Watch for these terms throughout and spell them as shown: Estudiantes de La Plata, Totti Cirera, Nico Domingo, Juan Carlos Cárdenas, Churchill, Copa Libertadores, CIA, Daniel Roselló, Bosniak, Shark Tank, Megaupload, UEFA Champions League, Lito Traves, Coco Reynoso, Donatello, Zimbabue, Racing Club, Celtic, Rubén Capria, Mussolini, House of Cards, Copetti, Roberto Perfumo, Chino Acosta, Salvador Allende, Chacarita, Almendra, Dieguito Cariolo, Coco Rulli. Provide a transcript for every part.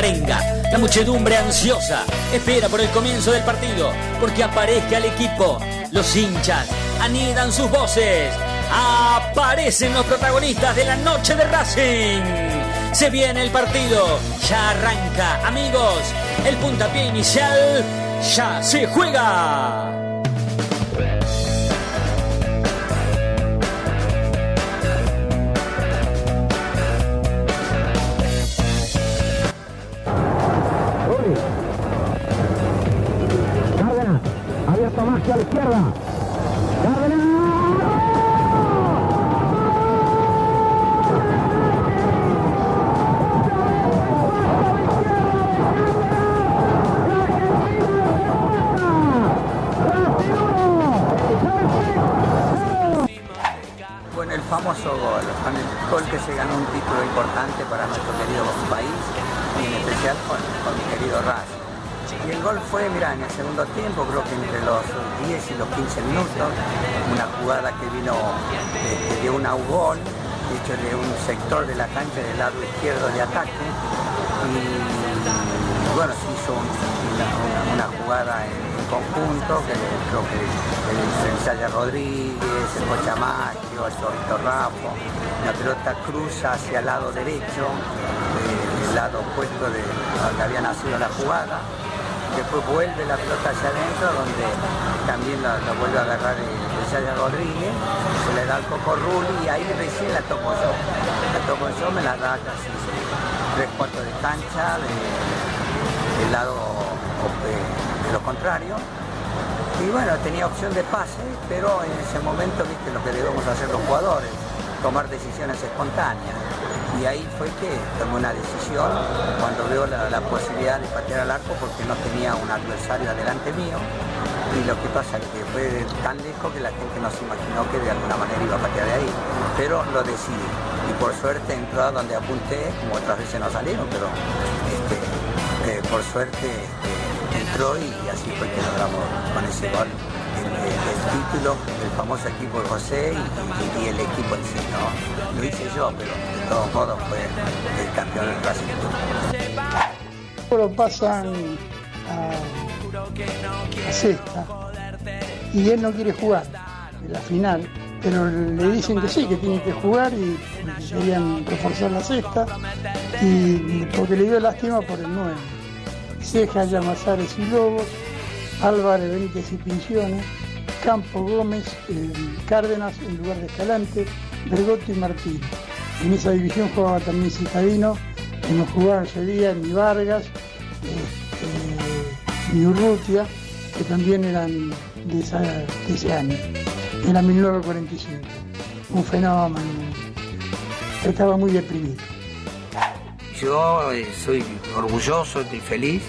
arenga. La muchedumbre ansiosa espera por el comienzo del partido, porque aparezca el equipo. Los hinchas anidan sus voces. Aparecen los protagonistas de la noche de Racing. Se viene el partido, ya arranca, amigos. El puntapié inicial ya se juega. Cárdenas, abierto más que a la izquierda. Cárdenas. El famoso Gol, el gol que se ganó un título importante para nuestro querido país y en especial con mi querido Racing. Y el gol fue, mirá, en el segundo tiempo, creo que entre los 10 y los 15 minutos, una jugada que vino de un augol, hecho de un sector de la cancha del lado izquierdo de ataque, y bueno, se hizo una jugada en conjunto, que creo que el Ensaya Rodríguez, el Bocha Maschio, el Torito Rapo, la pelota cruza hacia el lado derecho, el lado opuesto de donde había nacido la jugada, después vuelve la pelota hacia adentro, donde también la vuelve a agarrar el Ensaya Rodríguez, se le da al Coco Rulli y ahí recién la toco yo, me la da casi 3/4 de cancha, del lado de lo contrario, y bueno, tenía opción de pase, pero en ese momento, viste, lo que debemos hacer los jugadores, tomar decisiones espontáneas, y ahí fue que tomé una decisión cuando veo la posibilidad de patear al arco, porque no tenía un adversario delante mío, y lo que pasa es que fue tan lejos que la gente no se imaginó que de alguna manera iba a patear de ahí, pero lo decidí, y por suerte entró a donde apunté, como otras veces no salieron, pero por suerte entró y así fue que logramos con ese gol el título, el famoso equipo de José y el equipo en sí, ¿no? Lo hice yo, pero de todos modos fue el campeón del Racing Club. Lo pasan a sexta y él no quiere jugar en la final, pero le dicen que sí, que tiene que jugar y querían reforzar la sexta, y porque le dio lástima por el 9. Cejas, Llamazares y Lobos, Álvarez, Benítez y Pinciones, Campo, Gómez, Cárdenas en lugar de Escalante, Bergotti y Martín. En esa división jugaba también Citadino, que no jugaba ese día, ni Vargas, ni Urrutia, que también eran de ese año. Era 1945, un fenómeno. Estaba muy deprimido. Yo soy orgulloso y feliz,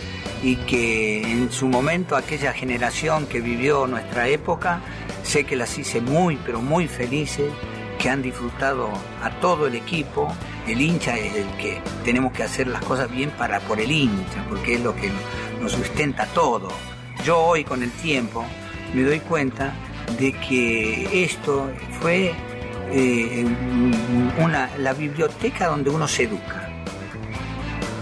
y que en su momento aquella generación que vivió nuestra época, sé que las hice muy, pero muy felices, que han disfrutado a todo el equipo. El hincha es el que tenemos que hacer las cosas bien por el hincha, porque es lo que nos sustenta todo. Yo hoy con el tiempo me doy cuenta de que esto fue la biblioteca donde uno se educa,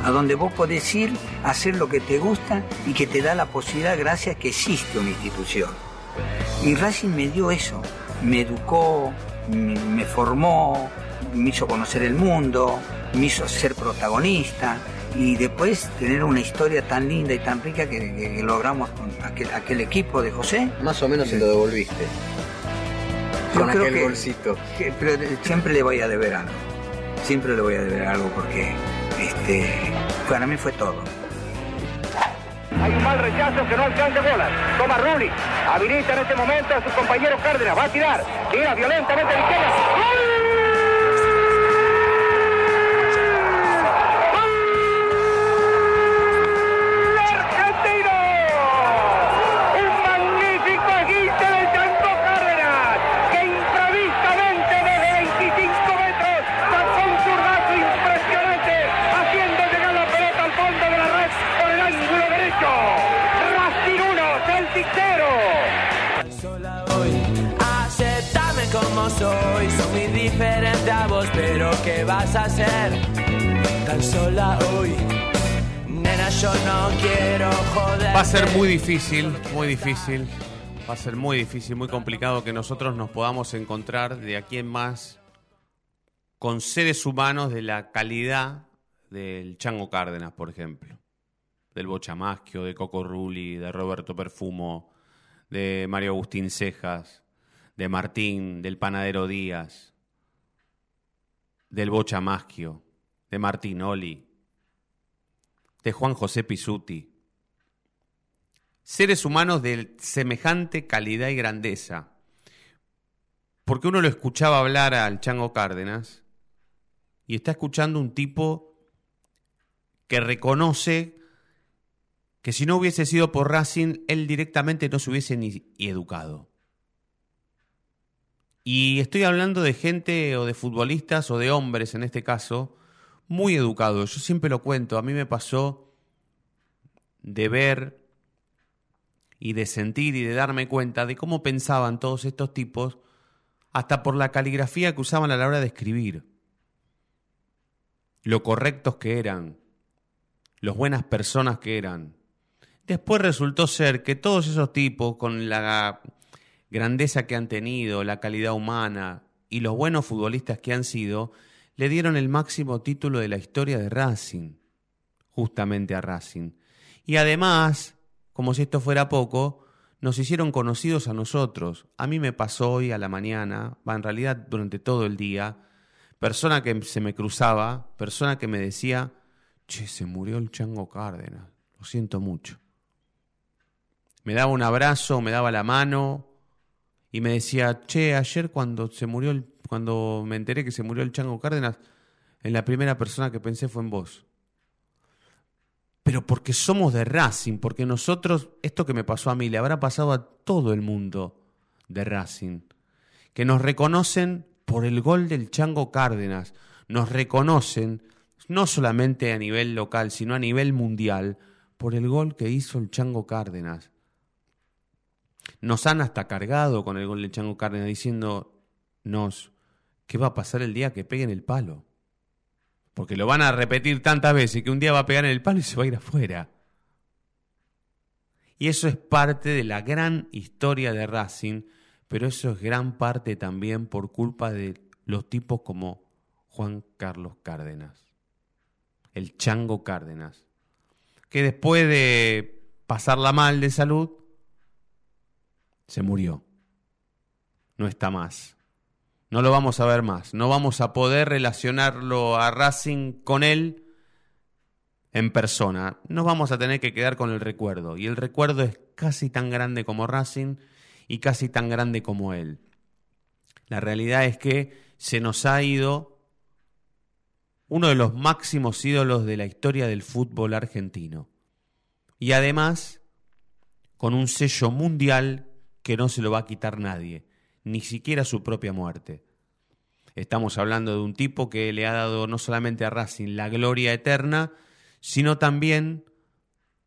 a donde vos podés ir, hacer lo que te gusta y que te da la posibilidad gracias a que existe una institución. Y Racing me dio eso, me educó, me formó, me hizo conocer el mundo, me hizo ser protagonista y después tener una historia tan linda y tan rica que logramos con aquel equipo de José. Más o menos se lo devolviste. Yo con creo aquel bolsito. Pero siempre le voy a deber algo. Siempre le voy a deber algo porque para mí fue todo. Hay un mal rechazo que no alcanza bolas. Toma Rulli. Habilita en este momento a su compañero Cárdenas. Va a tirar. Tira violentamente de izquierda. ¡Gol! Soy, soy muy diferente a vos, pero ¿qué vas a hacer? Tan sola hoy, yo no quiero joder. Va a ser muy difícil, muy difícil. Va a ser muy difícil, muy complicado que nosotros nos podamos encontrar de aquí en más con seres humanos de la calidad del Chango Cárdenas, por ejemplo. Del Bocha Maschio, de Coco Rulli, de Roberto Perfumo, de Mario Agustín Cejas, de Martín, del Panadero Díaz, del Bocha Maschio, de Martinoli, de Juan José Pizzutti. Seres humanos de semejante calidad y grandeza. Porque uno lo escuchaba hablar al Chango Cárdenas y está escuchando un tipo que reconoce que si no hubiese sido por Racing, él directamente no se hubiese ni educado. Y estoy hablando de gente o de futbolistas o de hombres, en este caso, muy educados. Yo siempre lo cuento, a mí me pasó de ver y de sentir y de darme cuenta de cómo pensaban todos estos tipos, hasta por la caligrafía que usaban a la hora de escribir. Lo correctos que eran, los buenas personas que eran. Después resultó ser que todos esos tipos, con la grandeza que han tenido, la calidad humana y los buenos futbolistas que han sido, le dieron el máximo título de la historia de Racing, justamente a Racing. Y además, como si esto fuera poco, nos hicieron conocidos a nosotros. A mí me pasó hoy a la mañana, en realidad durante todo el día, persona que se me cruzaba, persona que me decía, che, se murió el Chango Cárdenas, lo siento mucho. Me daba un abrazo, me daba la mano y me decía, che, ayer cuando me enteré que se murió el Chango Cárdenas, en la primera persona que pensé fue en vos. Pero porque somos de Racing, porque nosotros, esto que me pasó a mí, le habrá pasado a todo el mundo de Racing, que nos reconocen por el gol del Chango Cárdenas, nos reconocen no solamente a nivel local, sino a nivel mundial, por el gol que hizo el Chango Cárdenas. Nos han hasta cargado con el gol del Chango Cárdenas diciéndonos qué va a pasar el día que peguen el palo. Porque lo van a repetir tantas veces que un día va a pegar en el palo y se va a ir afuera. Y eso es parte de la gran historia de Racing, pero eso es gran parte también por culpa de los tipos como Juan Carlos Cárdenas, el Chango Cárdenas, que después de pasarla mal de salud, se murió. No está más. No lo vamos a ver más. No vamos a poder relacionarlo a Racing con él en persona. Nos vamos a tener que quedar con el recuerdo. Y el recuerdo es casi tan grande como Racing y casi tan grande como él. La realidad es que se nos ha ido uno de los máximos ídolos de la historia del fútbol argentino. Y además, con un sello mundial que no se lo va a quitar nadie, ni siquiera su propia muerte. Estamos hablando de un tipo que le ha dado no solamente a Racing la gloria eterna, sino también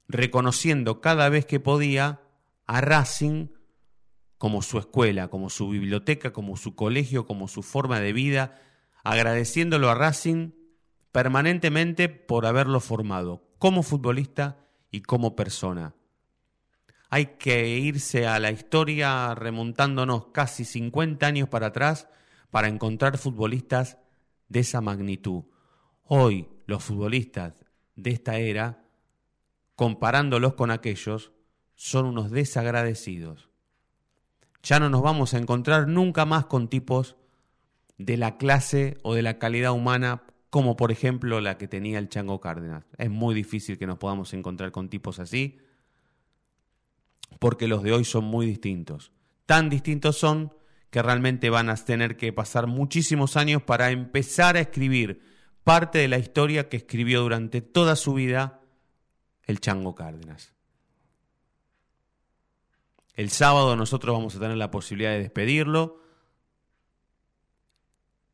reconociendo cada vez que podía a Racing como su escuela, como su biblioteca, como su colegio, como su forma de vida, agradeciéndolo a Racing permanentemente por haberlo formado como futbolista y como persona. Hay que irse a la historia remontándonos casi 50 años para atrás para encontrar futbolistas de esa magnitud. Hoy los futbolistas de esta era, comparándolos con aquellos, son unos desagradecidos. Ya no nos vamos a encontrar nunca más con tipos de la clase o de la calidad humana como por ejemplo la que tenía el Chango Cárdenas. Es muy difícil que nos podamos encontrar con tipos así, porque los de hoy son muy distintos. Tan distintos son que realmente van a tener que pasar muchísimos años para empezar a escribir parte de la historia que escribió durante toda su vida el Chango Cárdenas. El sábado nosotros vamos a tener la posibilidad de despedirlo.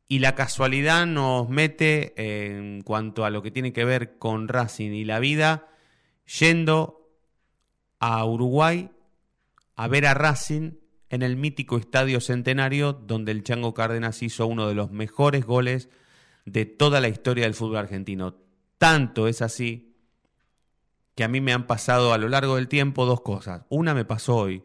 Y la casualidad nos mete, en cuanto a lo que tiene que ver con Racing y la vida, yendo a Uruguay a ver a Racing en el mítico Estadio Centenario, donde el Chango Cárdenas hizo uno de los mejores goles de toda la historia del fútbol argentino. Tanto es así que a mí me han pasado a lo largo del tiempo dos cosas. Una me pasó hoy,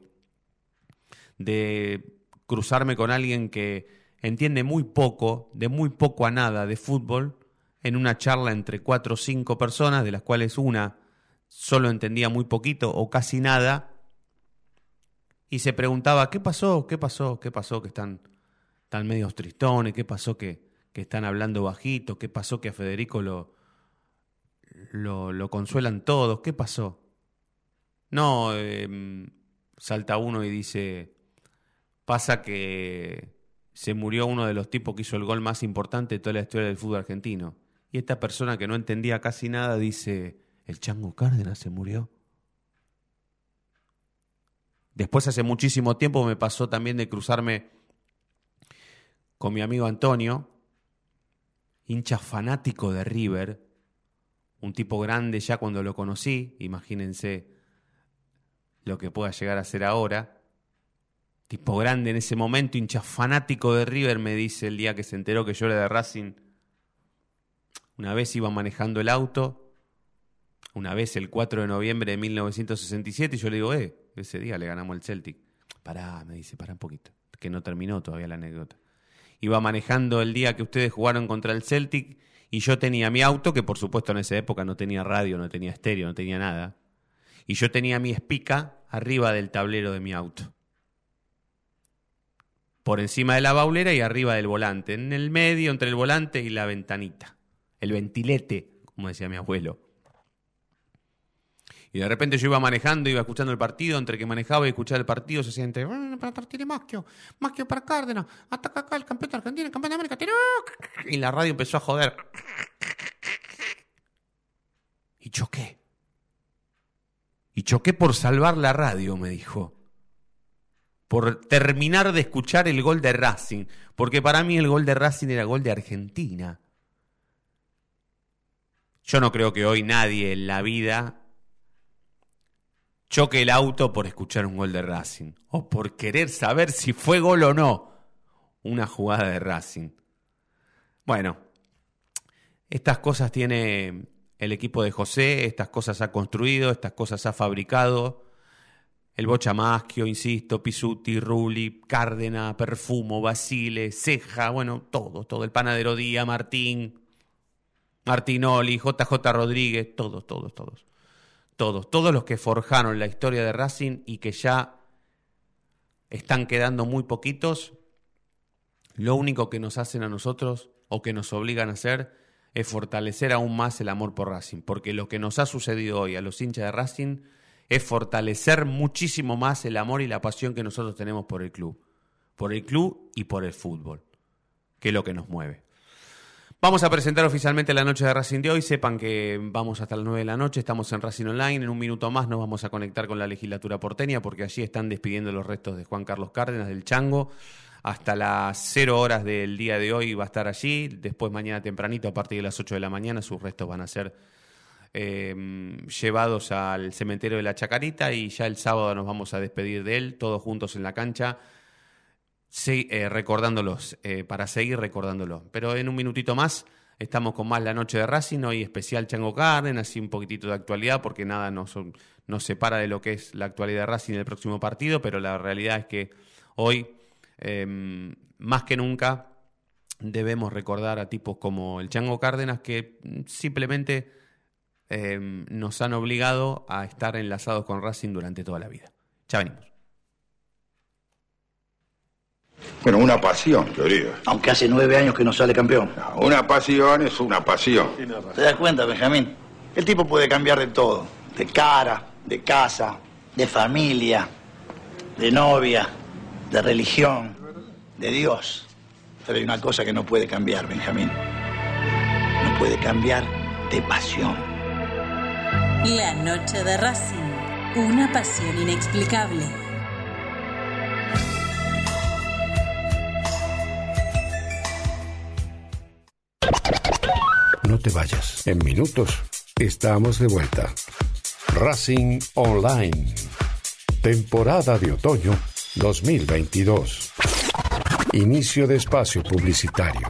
de cruzarme con alguien que entiende muy poco, de muy poco a nada de fútbol, en una charla entre 4 o 5 personas, de las cuales una solo entendía muy poquito o casi nada, y se preguntaba, ¿qué pasó que están tan medios tristones? ¿Qué pasó que están hablando bajito? ¿Qué pasó que a Federico lo consuelan todos? ¿Qué pasó? No, salta uno y dice, pasa que se murió uno de los tipos que hizo el gol más importante de toda la historia del fútbol argentino. Y esta persona que no entendía casi nada dice, el Chango Cárdenas se murió. Después, hace muchísimo tiempo, me pasó también de cruzarme con mi amigo Antonio, hincha fanático de River, un tipo grande ya cuando lo conocí, imagínense lo que pueda llegar a ser ahora. Tipo grande en ese momento, hincha fanático de River, me dice el día que se enteró que yo era de Racing. Una vez iba manejando el auto, una vez el 4 de noviembre de 1967, y yo le digo, ese día le ganamos al Celtic. Pará, me dice, pará un poquito, que no terminó todavía la anécdota. Iba manejando el día que ustedes jugaron contra el Celtic y yo tenía mi auto, que por supuesto en esa época no tenía radio, no tenía estéreo, no tenía nada. Y yo tenía mi espica arriba del tablero de mi auto, por encima de la baulera y arriba del volante, en el medio entre el volante y la ventanita. El ventilete, como decía mi abuelo. Y de repente yo iba manejando, iba escuchando el partido, entre que manejaba y escuchaba el partido se siente, para Tartini Maschio, Maschio para Cárdenas, ataca acá el campeón de Argentina, el campeón de América, tiró. Y la radio empezó a joder. Y choqué. Y choqué por salvar la radio, me dijo. Por terminar de escuchar el gol de Racing. Porque para mí el gol de Racing era gol de Argentina. Yo no creo que hoy nadie en la vida choque el auto por escuchar un gol de Racing. O por querer saber si fue gol o no una jugada de Racing. Bueno, estas cosas tiene el equipo de José, estas cosas ha construido, estas cosas ha fabricado. El Bocha Maschio, insisto, Pizzutti, Rulli, Cárdenas, Perfumo, Basile, Ceja, bueno, todo. El Panadero Díaz, Martinoli, JJ Rodríguez, todos los que forjaron la historia de Racing y que ya están quedando muy poquitos. Lo único que nos hacen a nosotros, o que nos obligan a hacer, es fortalecer aún más el amor por Racing, porque lo que nos ha sucedido hoy a los hinchas de Racing es fortalecer muchísimo más el amor y la pasión que nosotros tenemos por el club y por el fútbol, que es lo que nos mueve. Vamos a presentar oficialmente la noche de Racing de hoy. Sepan que vamos hasta las 9 de la noche, estamos en Racing Online. En un minuto más nos vamos a conectar con la legislatura porteña, porque allí están despidiendo los restos de Juan Carlos Cárdenas, del Chango. Hasta las 0 horas del día de hoy va a estar allí. Después, mañana tempranito, a partir de las 8 de la mañana, sus restos van a ser llevados al cementerio de la Chacarita, y ya el sábado nos vamos a despedir de él, todos juntos en la cancha, para seguir recordándolos. Pero en un minutito más estamos con más La Noche de Racing, hoy especial Chango Cárdenas, así un poquitito de actualidad, porque nada nos separa de lo que es la actualidad de Racing en el próximo partido, pero la realidad es que hoy, más que nunca, debemos recordar a tipos como el Chango Cárdenas, que simplemente nos han obligado a estar enlazados con Racing durante toda la vida. Ya venimos. Bueno, una pasión, querido. Aunque hace 9 años que no sale campeón. No, una pasión es una pasión. ¿Te das cuenta, Benjamín? El tipo puede cambiar de todo. De cara, de casa, de familia, de novia, de religión, de Dios. Pero hay una cosa que no puede cambiar, Benjamín. No puede cambiar de pasión. La noche de Racing, una pasión inexplicable. No te vayas, en minutos estamos de vuelta. Racing Online, temporada de otoño 2022. Inicio de espacio publicitario.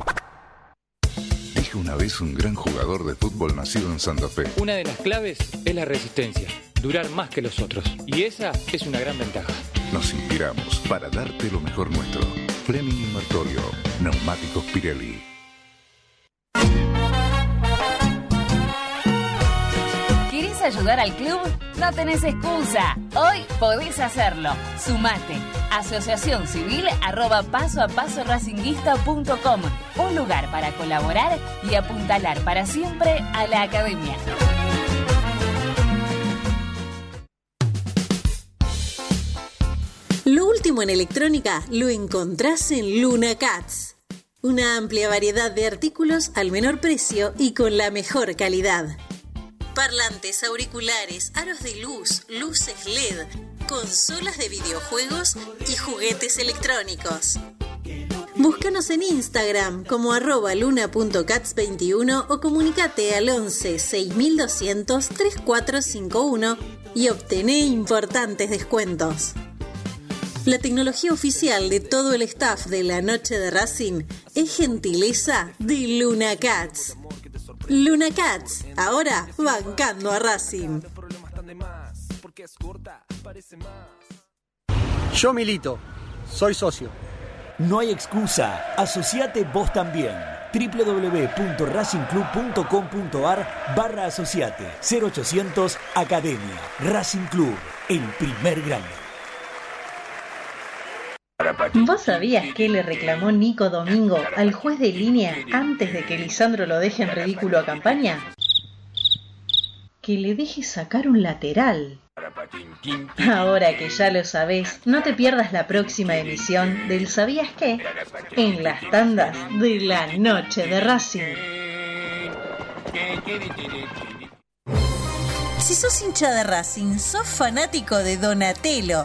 Dije una una vez un gran jugador de fútbol nacido en Santa Fe. Una de las claves es la resistencia, durar más que los otros. Y esa es una gran ventaja. Nos inspiramos para darte lo mejor nuestro. Fleming Martolio, neumáticos Pirelli. ¿Querés ayudar al club? No tenés excusa. Hoy podés hacerlo. Sumate. Asociación Civil @pasoapasoracinguista.com. Un lugar para colaborar y apuntalar para siempre a la academia. Lo último en electrónica lo encontrás en Luna Cats. Una amplia variedad de artículos al menor precio y con la mejor calidad. Parlantes, auriculares, aros de luz, luces LED, consolas de videojuegos y juguetes electrónicos. Búscanos en Instagram como @luna.cats21 o comunicate al 11 6200 3451 y obtené importantes descuentos. La tecnología oficial de todo el staff de la Noche de Racing es gentileza de Luna Cats. Luna Cats, ahora bancando a Racing. Yo milito, soy socio. No hay excusa, asociate vos también. www.racingclub.com.ar/asociate 0800 Academia Racing Club, el primer grande. ¿Vos sabías qué le reclamó Nico Domingo al juez de línea antes de que Lisandro lo deje en ridículo a Campaña? Que le deje sacar un lateral. Ahora que ya lo sabés, no te pierdas la próxima emisión del ¿Sabías qué? En las tandas de la Noche de Racing. Si sos hincha de Racing, sos fanático de Donatello.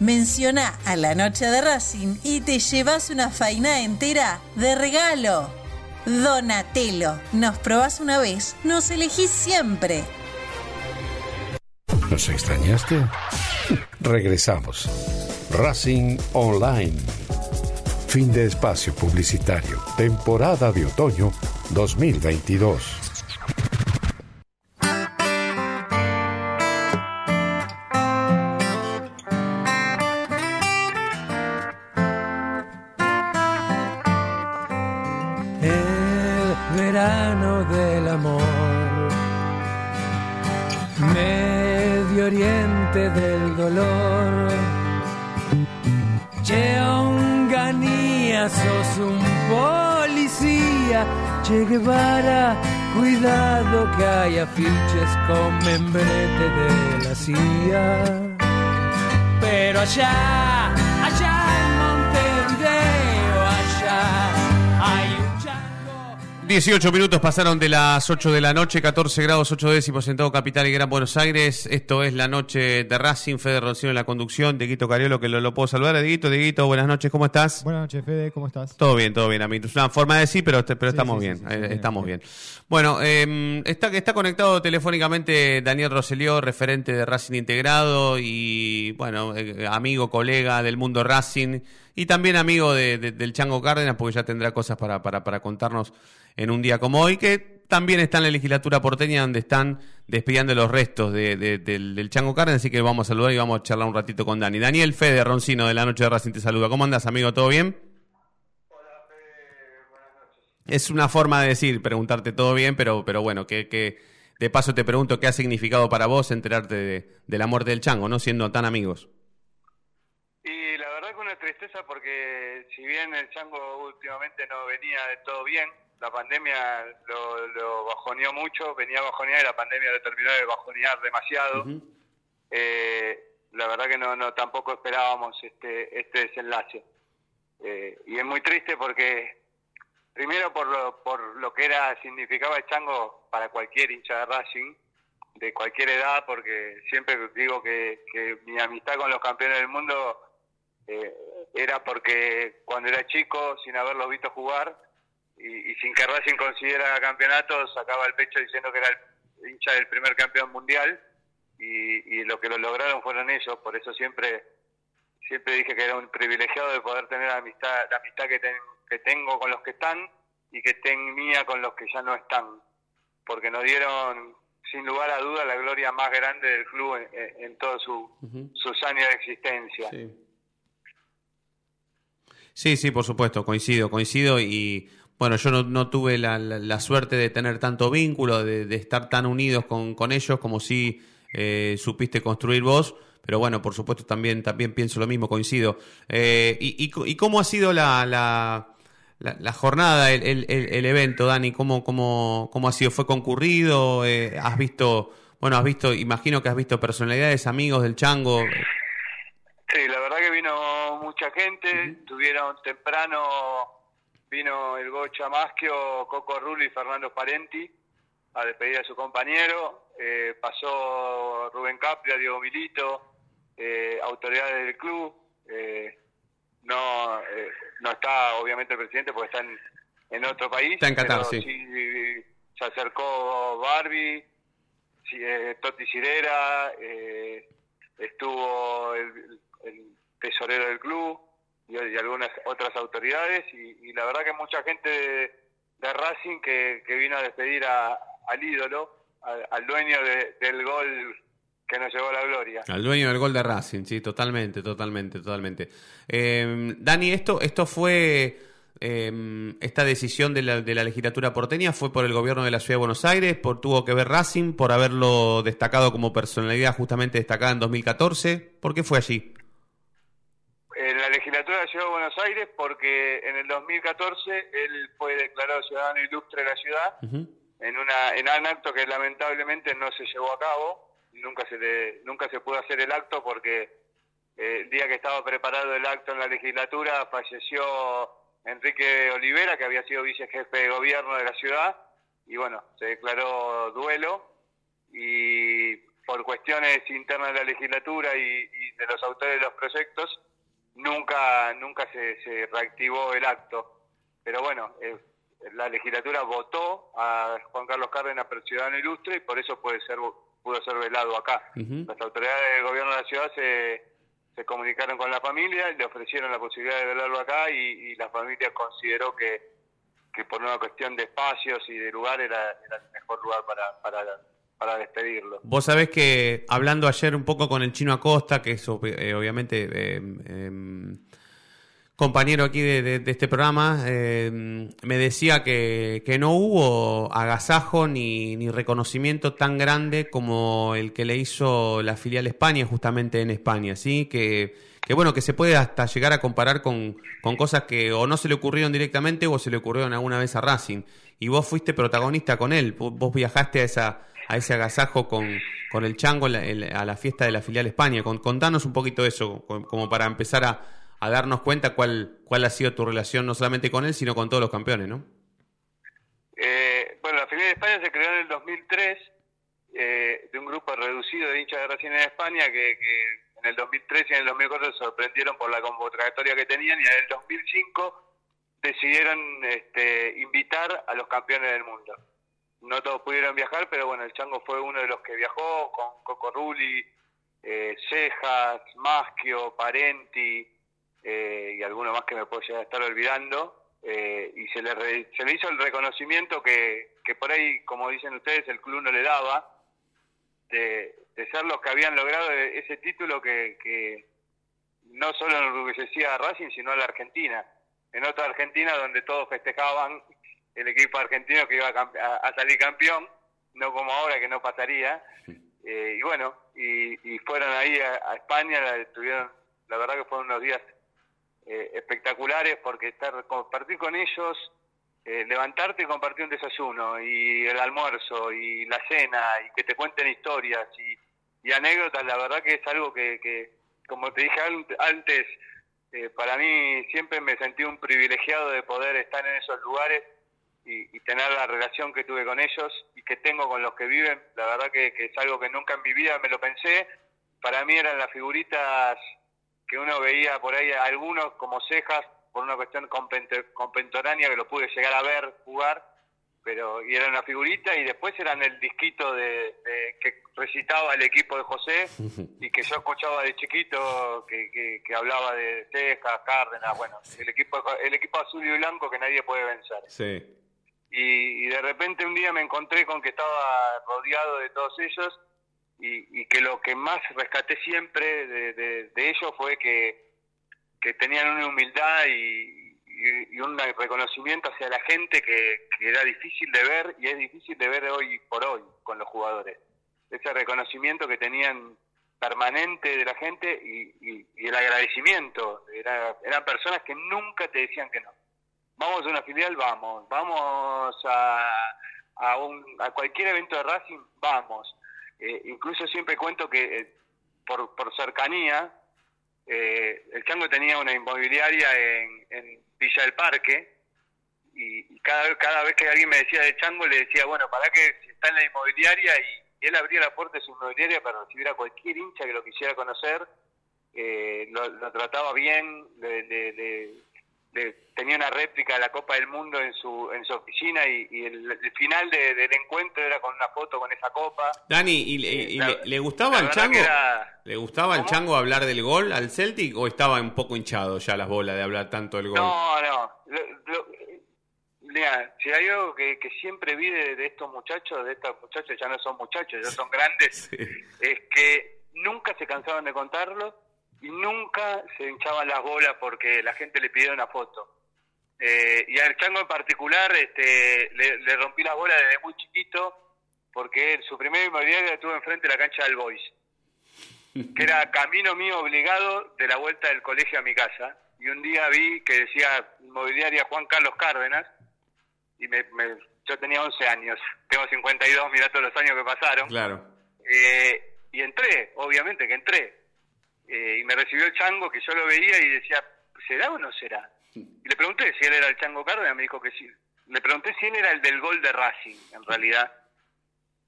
mencioná a la Noche de Racing y te llevas una faina entera de regalo. Donatello, nos probás una vez, nos elegís siempre. ¿Nos extrañaste? Regresamos. Racing Online. Fin de espacio publicitario. Temporada de otoño 2022. Che Guevara, cuidado que hay afiches con membrete de la CIA. Pero allá, allá en Montevideo, allá hay un chango. 18 minutos pasaron de las 8 de la noche, 14 grados 8 décimos en todo Capital y Gran Buenos Aires. Esto es la Noche de Racing. Fede Roselló en la conducción, Dieguito Cariolo, que lo puedo saludar. Dieguito, buenas noches, ¿cómo estás? Buenas noches, Fede, ¿cómo estás? Todo bien, amigo. Es una forma de decir, pero sí, estamos bien. Sí, estamos bien. Bueno, está conectado telefónicamente Daniel Roselló, referente de Racing Integrado y, bueno, amigo, colega del mundo Racing y también amigo del Chango Cárdenas, porque ya tendrá cosas para contarnos en un día como hoy, que también está en la legislatura porteña, donde están despidiendo los restos del Chango Cárdenas, así que vamos a saludar y vamos a charlar un ratito con Dani. Daniel, Fede Roncino de la Noche de Racing te saluda. ¿Cómo andás, amigo? ¿Todo bien? Hola, Fede. Buenas noches. Es una forma de decir, preguntarte todo bien, pero bueno, que de paso te pregunto qué ha significado para vos enterarte de la muerte del Chango, ¿no? Siendo tan amigos. Y la verdad que una tristeza, porque si bien el Chango últimamente no venía de todo bien, la pandemia lo bajoneó mucho, venía bajoneado y la pandemia lo terminó de bajonear demasiado. Uh-huh. La verdad que no tampoco esperábamos este desenlace. Y es muy triste porque, primero por lo que significaba el Chango para cualquier hincha de Racing, de cualquier edad, porque siempre digo que mi amistad con los campeones del mundo era porque cuando era chico, sin haberlos visto jugar y sin que Racing consiguiera campeonatos, sacaba el pecho diciendo que era el hincha del primer campeón mundial, y lo que lo lograron fueron ellos. Por eso siempre dije que era un privilegiado de poder tener la amistad que tengo con los que están y que tenía con los que ya no están, porque nos dieron sin lugar a duda la gloria más grande del club en todos sus años de existencia. Sí, por supuesto, coincido, y bueno, yo no tuve la suerte de tener tanto vínculo, de estar tan unidos con ellos como si supiste construir vos. Pero bueno, por supuesto, también pienso lo mismo, coincido. ¿Y cómo ha sido la jornada, el evento, Dani? ¿Cómo ha sido? ¿Fue concurrido? Imagino que has visto personalidades, amigos del Chango. Sí, la verdad que vino mucha gente. Tuvieron temprano, vino el Bocha Maschio, Coco Rulli y Fernando Parenti a despedir a su compañero. Pasó Rubén Capria, Diego Milito, autoridades del club. No está obviamente el presidente porque está en otro país. Está en Qatar, pero sí, se acercó Barbie, Totti Cirera, estuvo el tesorero del club y algunas otras autoridades, y la verdad que mucha gente de Racing que vino a despedir al ídolo, al dueño del gol que nos llevó a la gloria. Al dueño del gol de Racing, sí, totalmente. Dani, esto fue, esta decisión de la legislatura porteña fue por el gobierno de la Ciudad de Buenos Aires, tuvo que ver Racing por haberlo destacado como personalidad justamente destacada en 2014. ¿Por qué fue allí? En la legislatura de la Ciudad de Buenos Aires, porque en el 2014 él fue declarado ciudadano ilustre de la ciudad, en un acto que lamentablemente no se llevó a cabo. Nunca se pudo hacer el acto porque el día que estaba preparado el acto en la legislatura falleció Enrique Olivera, que había sido vicejefe de gobierno de la ciudad, y bueno, se declaró duelo, y por cuestiones internas de la legislatura y de los autores de los proyectos nunca se reactivó el acto. Pero bueno, la legislatura votó a Juan Carlos Cárdenas por ciudadano ilustre, y por eso pudo ser velado acá. Las autoridades del gobierno de la ciudad se comunicaron con la familia y le ofrecieron la posibilidad de velarlo acá, y la familia consideró que por una cuestión de espacios y de lugar era el mejor lugar para despedirlo. Vos sabés que, hablando ayer un poco con el Chino Acosta, que es obviamente compañero aquí de este programa, me decía que no hubo agasajo ni reconocimiento tan grande como el que le hizo la filial España, justamente en España, ¿sí? Que bueno, que se puede hasta llegar a comparar con cosas que o no se le ocurrieron directamente o se le ocurrieron alguna vez a Racing, y vos fuiste protagonista con él. Vos viajaste a ese agasajo con el Chango a la fiesta de la filial España. Contanos un poquito eso, como para empezar a darnos cuenta cuál ha sido tu relación, no solamente con él, sino con todos los campeones, ¿no? Bueno, la filial de España se creó en el 2003, de un grupo reducido de hinchas de Racing en España, que en el 2003 y en el 2004 se sorprendieron por la convocatoria que tenían, y en el 2005 decidieron invitar a los campeones del mundo. No todos pudieron viajar, pero bueno, el Chango fue uno de los que viajó, con Coco Rulli, Cejas, Maschio, Parenti, y alguno más que me puedo llegar a estar olvidando, y se le hizo el reconocimiento que por ahí, como dicen ustedes, el club no le daba, de ser los que habían logrado ese título que no solo enorgullecía a Racing, sino a la Argentina. En otra Argentina donde todos festejaban el equipo argentino que iba a salir campeón, no como ahora que no pasaría, y bueno, y fueron ahí a España, la verdad que fueron unos días espectaculares, porque compartir con ellos, levantarte y compartir un desayuno y el almuerzo y la cena, y que te cuenten historias y anécdotas, la verdad que es algo que como te dije antes, para mí siempre me sentí un privilegiado de poder estar en esos lugares y tener la relación que tuve con ellos y que tengo con los que viven. La verdad que es algo que nunca en mi vida me lo pensé. Para mí eran las figuritas que uno veía por ahí, algunos como Cejas, por una cuestión contemporánea que lo pude llegar a ver jugar, pero y eran una figurita, y después eran el disquito de que recitaba el equipo de José y que yo escuchaba de chiquito, que hablaba de Cejas, Cárdenas, bueno, el equipo azul y blanco que nadie puede vencer. Sí. Y de repente un día me encontré con que estaba rodeado de todos ellos, y que lo que más rescaté siempre de ellos fue que tenían una humildad y un reconocimiento hacia la gente que era difícil de ver, y es difícil de ver hoy por hoy con los jugadores. Ese reconocimiento que tenían permanente de la gente y el agradecimiento. Eran personas que nunca te decían que no. Vamos a una filial, vamos a cualquier evento de Racing, vamos. Incluso siempre cuento que por cercanía, el Chango tenía una inmobiliaria en Villa del Parque, y cada vez que alguien me decía de Chango le decía, bueno, para que está en la inmobiliaria, y él abría la puerta de su inmobiliaria para recibir a cualquier hincha que lo quisiera conocer. Lo trataba bien, tenía una réplica de la Copa del Mundo en su oficina, y el final del encuentro era con una foto con esa copa. Dani, ¿le gustaba al Chango? ¿Le gustaba al Chango hablar del gol al Celtic, o estaba un poco hinchado ya las bolas de hablar tanto del gol? No. Mira, si hay algo que siempre vi de estos muchachos, ya no son muchachos, ya son grandes, sí, es que nunca se cansaban de contarlo. Y nunca se hinchaban las bolas porque la gente le pidiera una foto. Y al Chango en particular le rompí las bolas desde muy chiquito, porque su primera inmobiliaria la tuve enfrente de la cancha del Boys, que era camino mío obligado de la vuelta del colegio a mi casa. Y un día vi que decía inmobiliaria Juan Carlos Cárdenas, y yo tenía 11 años, tengo 52, mirá todos los años que pasaron. Claro. Y entré, obviamente que entré. Y me recibió el Chango, que yo lo veía y decía, ¿será o no será? Y le pregunté si él era el Chango Cárdenas, me dijo que sí. Le pregunté si él era el del gol de Racing, en realidad.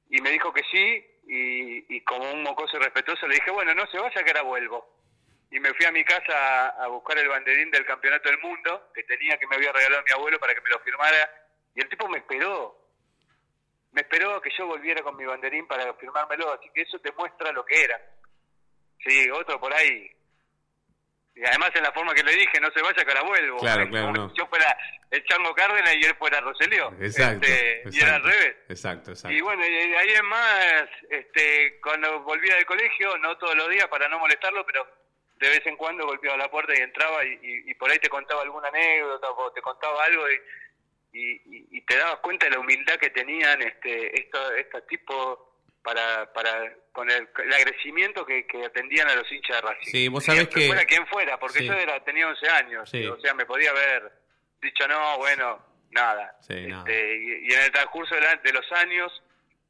Y me dijo que sí, y como un mocoso respetuoso le dije, bueno, no se vaya que ahora vuelvo. Y me fui a mi casa a buscar el banderín del Campeonato del Mundo, que me había regalado mi abuelo para que me lo firmara. Y el tipo me esperó. Me esperó a que yo volviera con mi banderín para firmármelo, así que eso te muestra lo que era. Sí, otro por ahí. Y además en la forma que le dije, no se vaya que ahora vuelvo. Claro, no. Yo fuera el Chango Cárdenas y él fuera Roselló. Exacto, exacto. Y era al revés. Exacto. Y bueno, y ahí es más, cuando volvía del colegio, no todos los días para no molestarlo, pero de vez en cuando golpeaba la puerta y entraba y por ahí te contaba alguna anécdota o te contaba algo y te dabas cuenta de la humildad que tenían este tipo... con el agradecimiento que atendían a los hinchas de Racing. Sí, vos sabés que... Fuera quien fuera, porque sí. Yo tenía 11 años, sí. O sea, me podía haber dicho no, bueno, nada. Sí, nada. Y en el transcurso de los años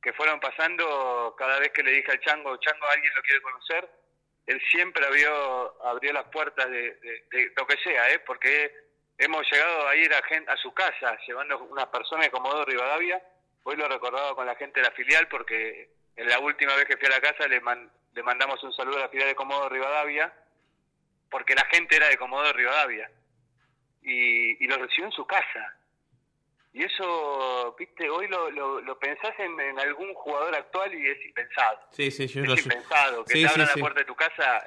que fueron pasando, cada vez que le dije al Chango, alguien lo quiere conocer, él siempre abrió las puertas de lo que sea, porque hemos llegado a ir a su casa, llevando una persona de Comodoro Rivadavia. Hoy lo recordaba con la gente de la filial, porque... En la última vez que fui a la casa le mandamos un saludo a la filial de Comodoro Rivadavia, porque la gente era de Comodoro Rivadavia, y lo recibió en su casa. Y eso, viste, hoy lo pensás en algún jugador actual y es impensado. Sí, yo es lo sé. Es impensado que te abran la puerta de tu casa,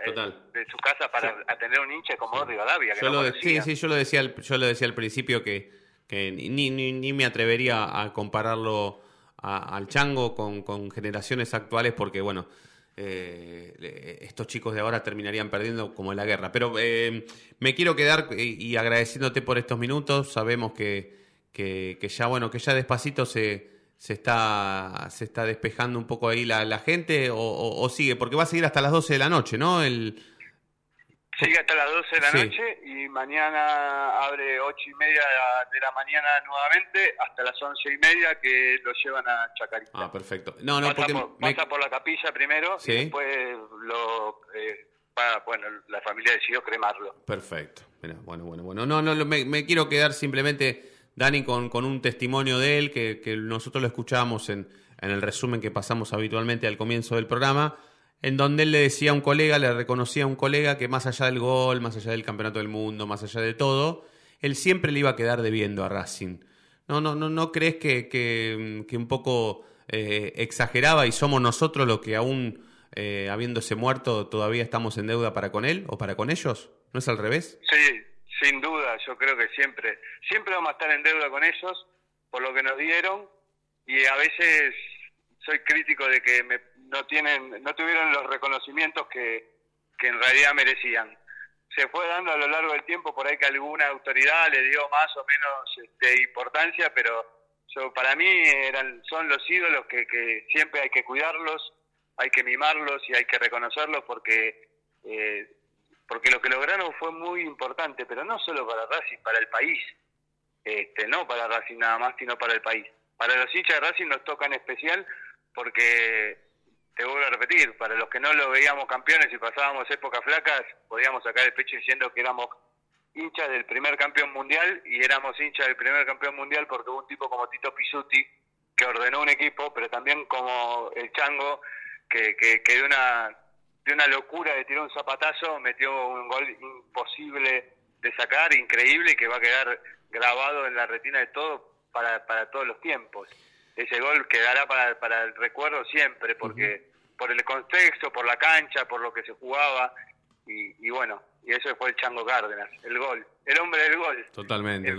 de su casa, para atender a un hincha de Comodoro Rivadavia. Que yo lo decía al principio que ni me atrevería a compararlo al Chango con generaciones actuales, porque bueno, estos chicos de ahora terminarían perdiendo como en la guerra. Pero me quiero quedar y agradeciéndote por estos minutos. Sabemos que ya, bueno, que ya despacito se está despejando un poco ahí la gente, o sigue, porque va a seguir hasta las 12 de la noche, ¿no? Sigue hasta las 12 de la noche, y mañana abre 8:30 de la mañana nuevamente hasta las 11:30, que lo llevan a Chacarita. Ah, perfecto. No, pasa por la capilla primero, ¿sí? Y después la familia decidió cremarlo. Perfecto. Mirá, bueno. No, me quiero quedar simplemente Dani, con un testimonio de él que nosotros lo escuchábamos en el resumen que pasamos habitualmente al comienzo del programa, en donde él le decía a un colega, le reconocía a un colega que más allá del gol, más allá del campeonato del mundo, más allá de todo, él siempre le iba a quedar debiendo a Racing. ¿No crees que un poco exageraba y somos nosotros los que aún habiéndose muerto todavía estamos en deuda para con él o para con ellos? ¿No es al revés? Sí, sin duda, yo creo que siempre vamos a estar en deuda con ellos por lo que nos dieron, y a veces soy crítico de que no tuvieron los reconocimientos que en realidad merecían. Se fue dando a lo largo del tiempo, por ahí que alguna autoridad le dio más o menos importancia, pero para mí son los ídolos que siempre hay que cuidarlos, hay que mimarlos y hay que reconocerlos porque lo que lograron fue muy importante, pero no solo para Racing, para el país, no para Racing nada más, sino para el país. Para los hinchas de Racing nos toca en especial porque, te vuelvo a repetir, para los que no lo veíamos campeones y pasábamos épocas flacas, podíamos sacar el pecho diciendo que éramos hinchas del primer campeón mundial, y éramos hinchas del primer campeón mundial porque hubo un tipo como Tito Pizzuti que ordenó un equipo, pero también como el Chango que de una locura de tirar un zapatazo metió un gol imposible de sacar, increíble, que va a quedar grabado en la retina de todos para todos los tiempos. Ese gol quedará para el recuerdo siempre, porque por el contexto, por la cancha, por lo que se jugaba, y bueno, y eso fue el Chango Cárdenas, el gol, el hombre del gol. Totalmente.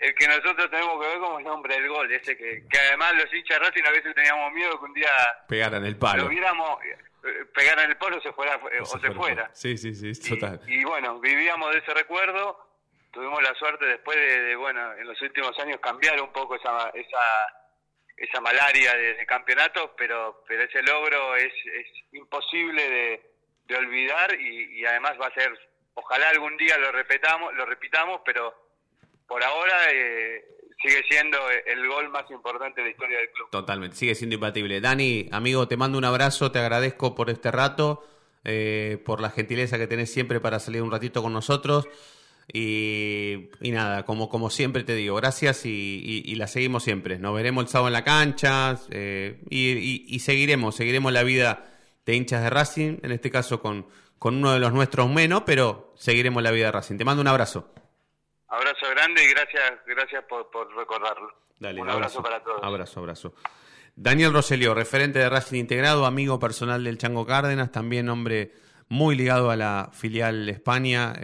El que nosotros tenemos que ver como el hombre del gol, ese que además los hinchas de Racing a veces teníamos miedo que un día pegaran el palo. Lo viéramos, pegaran el palo se fuera. Sí, total. Y bueno, vivíamos de ese recuerdo, tuvimos la suerte después de en los últimos años cambiar un poco esa malaria de campeonatos, pero ese logro es imposible de olvidar, y además va a ser, ojalá algún día lo repitamos, pero por ahora sigue siendo el gol más importante de la historia del club. Totalmente, sigue siendo imbatible. Dani, amigo, te mando un abrazo, te agradezco por este rato, por la gentileza que tenés siempre para salir un ratito con nosotros. Y nada, como siempre te digo, gracias y la seguimos siempre. Nos veremos el sábado en la cancha y seguiremos la vida de hinchas de Racing, en este caso con uno de los nuestros menos, pero seguiremos la vida de Racing. Te mando un abrazo. Abrazo grande y gracias por recordarlo. Dale, un abrazo para todos. Abrazo. Daniel Roselló, referente de Racing integrado, amigo personal del Chango Cárdenas, también hombre muy ligado a la filial España,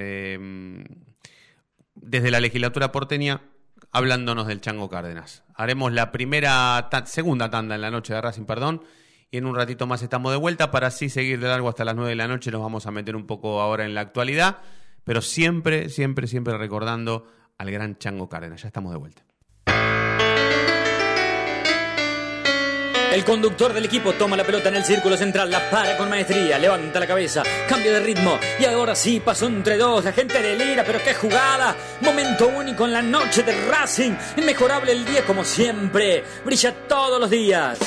desde la legislatura porteña, hablándonos del Chango Cárdenas. Haremos la segunda tanda en la noche de Racing, y en un ratito más estamos de vuelta para así seguir de largo hasta las 9 de la noche. Nos vamos a meter un poco ahora en la actualidad, pero siempre recordando al gran Chango Cárdenas. Ya estamos de vuelta. El conductor del equipo toma la pelota en el círculo central, la para con maestría, levanta la cabeza, cambia de ritmo y ahora sí pasó entre dos, la gente delira, pero qué jugada, momento único en la noche de Racing, inmejorable el día como siempre, brilla todos los días.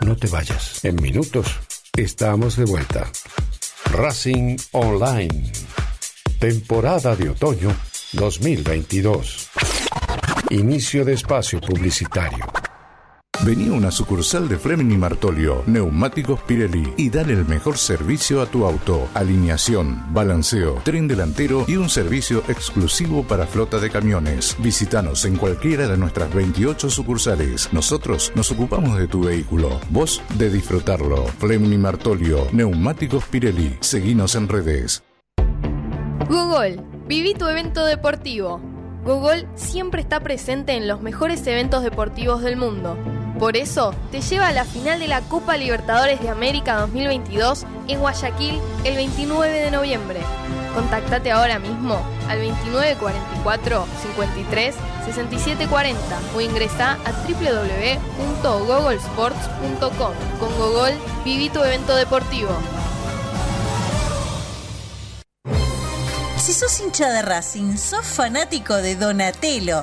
No te vayas, en minutos estamos de vuelta. Racing Online, temporada de otoño 2022. Inicio de espacio publicitario. Vení a una sucursal de Fleming Martolio, neumáticos Pirelli, y dale el mejor servicio a tu auto. Alineación, balanceo, tren delantero y un servicio exclusivo para flota de camiones. Visítanos en cualquiera de nuestras 28 sucursales. Nosotros nos ocupamos de tu vehículo, vos de disfrutarlo. Fleming Martolio, neumáticos Pirelli. Seguinos en redes. Gogol, viví tu evento deportivo. Gogol siempre está presente en los mejores eventos deportivos del mundo. Por eso, te lleva a la final de la Copa Libertadores de América 2022 en Guayaquil el 29 de noviembre. Contáctate ahora mismo al 2944-53-6740 o ingresa a www.gogolsports.com. Con Gogol, viví tu evento deportivo. Si sos hincha de Racing, sos fanático de Donatello.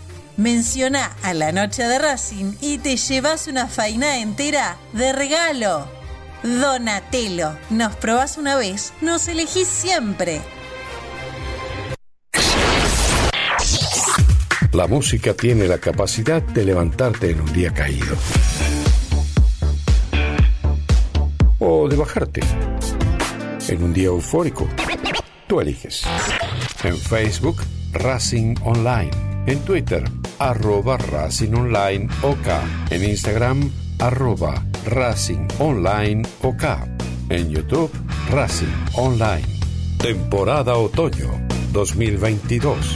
menciona a la noche de Racing y te llevas una faina entera de regalo. Donatello, nos probás una vez, nos elegís siempre. La música tiene la capacidad de levantarte en un día caído. O de bajarte en un día eufórico. Tú eliges. En Facebook, Racing Online. En Twitter, @RacingOnlineOK. En Instagram, @RacingOnlineOK. En YouTube, Racing Online. Temporada Otoño 2022.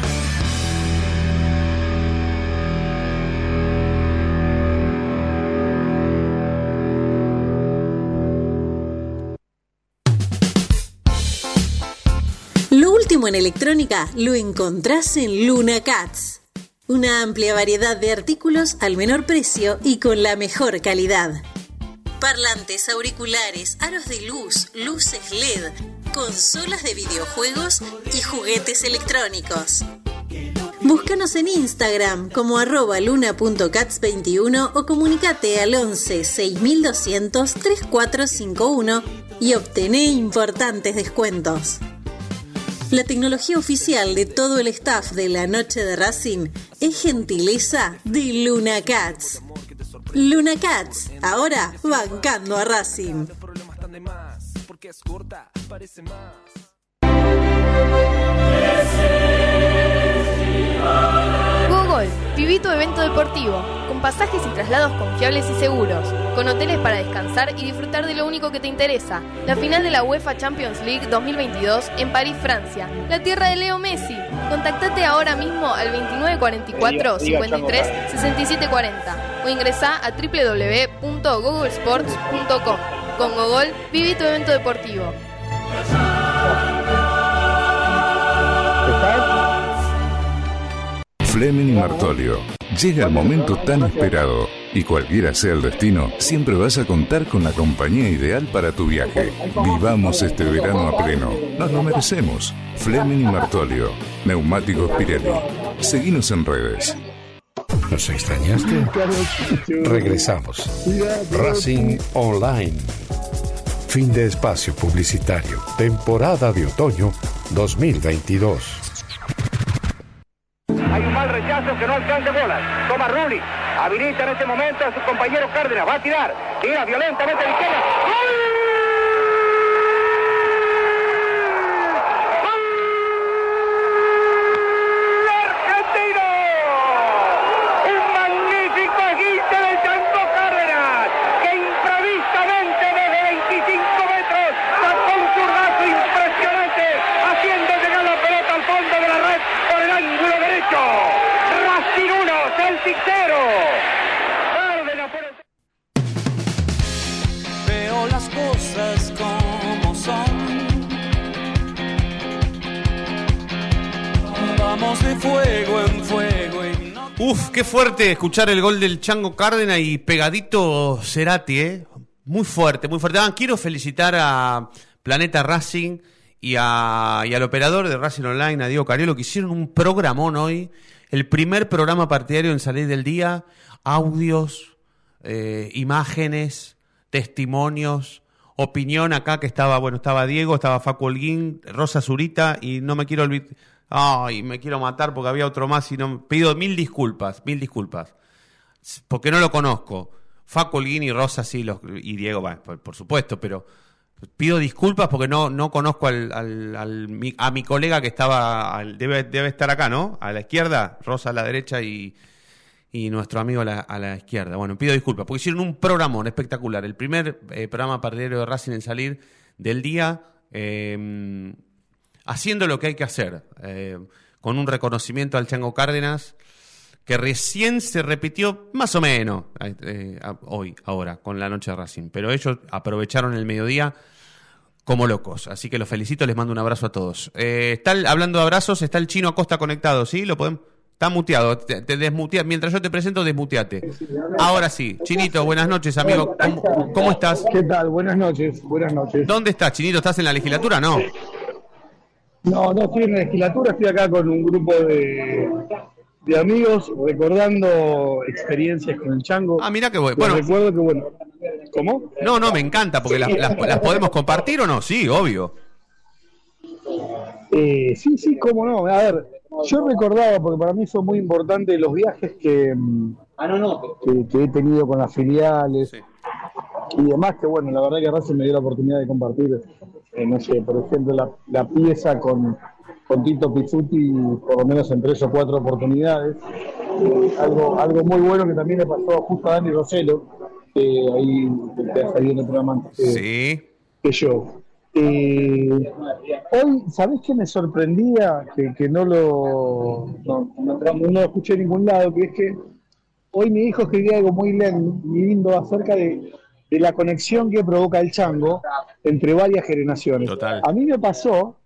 En electrónica lo encontrás en Luna Cats. Una amplia variedad de artículos al menor precio y con la mejor calidad. Parlantes, auriculares, aros de luz, luces LED, consolas de videojuegos y juguetes electrónicos. Búscanos en Instagram como @luna.cats21 o comunicate al 11 6200 3451 y obtené importantes descuentos. La tecnología oficial de todo el staff de la noche de Racing es gentileza de Luna Cats. Luna Cats, ahora bancando a Racing. Gogol, viví tu evento deportivo, con pasajes y traslados confiables y seguros, con hoteles para descansar y disfrutar de lo único que te interesa, la final de la UEFA Champions League 2022 en París, Francia, la tierra de Leo Messi. Contactate ahora mismo al 2944-53-6740 o ingresá a www.gogolsports.com. Con Gogol, viví tu evento deportivo. Fleming Martolio. Llega el momento tan esperado y cualquiera sea el destino, siempre vas a contar con la compañía ideal para tu viaje. Vivamos este verano a pleno. Nos lo merecemos. Fleming Martolio. Neumáticos Pirelli. Seguinos en redes. ¿Nos extrañaste? Regresamos. Racing Online. Fin de espacio publicitario. Temporada de otoño 2022. Hay un mal rechazo que no alcanza bolas. Toma Rulli. Habilita en este momento a su compañero Cárdenas. Va a tirar. Tira violentamente a la izquierda. ¡Gol! Uf, qué fuerte escuchar el gol del Chango Cárdenas y pegadito Cerati, Muy fuerte, muy fuerte. Quiero felicitar a Planeta Racing y al operador de Racing Online, a Diego Cariolo, que hicieron un programón hoy. El primer programa partidario en salir del día. Audios, imágenes, testimonios, opinión acá que estaba, bueno, estaba Diego, estaba Facu Holguín, Rosa Zurita y no me quiero olvidar. Ay, me quiero matar porque había otro más y no. Pido mil disculpas. Porque no lo conozco. Facu Holguín y Rosa sí, y Diego, por supuesto, pero pido disculpas porque no conozco a mi colega que estaba. Debe estar acá, ¿no? A la izquierda, Rosa a la derecha y nuestro amigo a la izquierda. Bueno, pido disculpas porque hicieron un programón espectacular. El primer programa partidario de Racing en salir del día. Haciendo lo que hay que hacer, con un reconocimiento al Chango Cárdenas, que recién se repitió más o menos hoy, ahora, con la noche de Racing. Pero ellos aprovecharon el mediodía como locos. Así que los felicito, les mando un abrazo a todos. Hablando de abrazos, está el Chino Acosta conectado, ¿sí? Lo podemos... Está muteado, te desmuteas. Mientras yo te presento, desmuteate. Ahora sí, Chinito, buenas noches, amigo. ¿Cómo estás? ¿Qué tal? Buenas noches, buenas noches. ¿Dónde estás, Chinito? ¿Estás en la legislatura? No. No, no estoy en la legislatura, estoy acá con un grupo de amigos recordando experiencias con el Chango. Ah, mirá que bueno. Recuerdo que bueno. ¿Cómo? No, no, me encanta, porque las podemos compartir o no, sí, obvio. Sí, sí, cómo no. A ver, yo recordaba, porque para mí son muy importantes los viajes que he tenido con las filiales, sí, y demás, que bueno, la verdad que Racing me dio la oportunidad de compartir, no sé, por ejemplo, la pieza con Tito Pizzutti, por lo menos en 3 o 4 oportunidades. Algo muy bueno que también le pasó justo a Daniel Roselló, ahí te ha salido en el programa antes que yo. Hoy, ¿sabés qué me sorprendía? Que no lo escuché en ningún lado, que es que hoy mi hijo escribía algo muy lindo acerca de la conexión que provoca el Chango entre varias generaciones. Total. A mí me pasó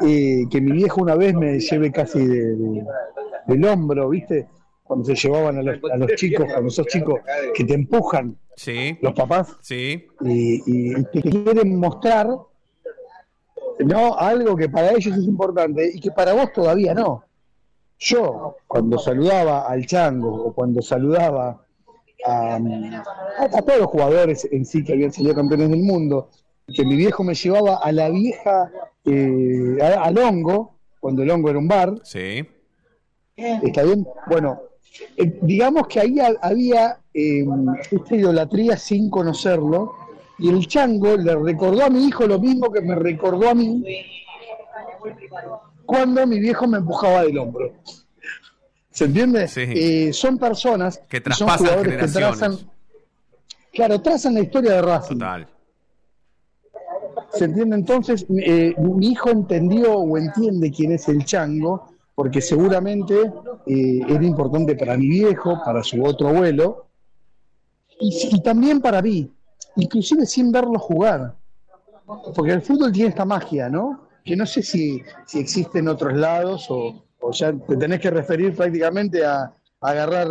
que mi viejo una vez me llevé casi del hombro, ¿viste? Cuando se llevaban a los chicos, cuando sos chicos, que te empujan, sí, los papás, sí, y te quieren mostrar, ¿no?, algo que para ellos es importante y que para vos todavía no. Yo, cuando saludaba al Chango o cuando saludaba a todos los jugadores en sí que habían salido campeones del mundo, que mi viejo me llevaba a la vieja, al Hongo, cuando el Hongo era un bar, sí, ¿está bien? Bueno, digamos que ahí había esta idolatría sin conocerlo, y el Chango le recordó a mi hijo lo mismo que me recordó a mí cuando mi viejo me empujaba del hombro. ¿Se entiende? Sí. Son personas que traspasan, son jugadores que trazan la historia de Racing. Total. ¿Se entiende? Entonces mi hijo entendió o entiende quién es el Chango, porque seguramente era importante para mi viejo, para su otro abuelo, y también para mí, inclusive sin verlo jugar, porque el fútbol tiene esta magia, ¿no?, que no sé si existe en otros lados, o ya te tenés que referir prácticamente a agarrar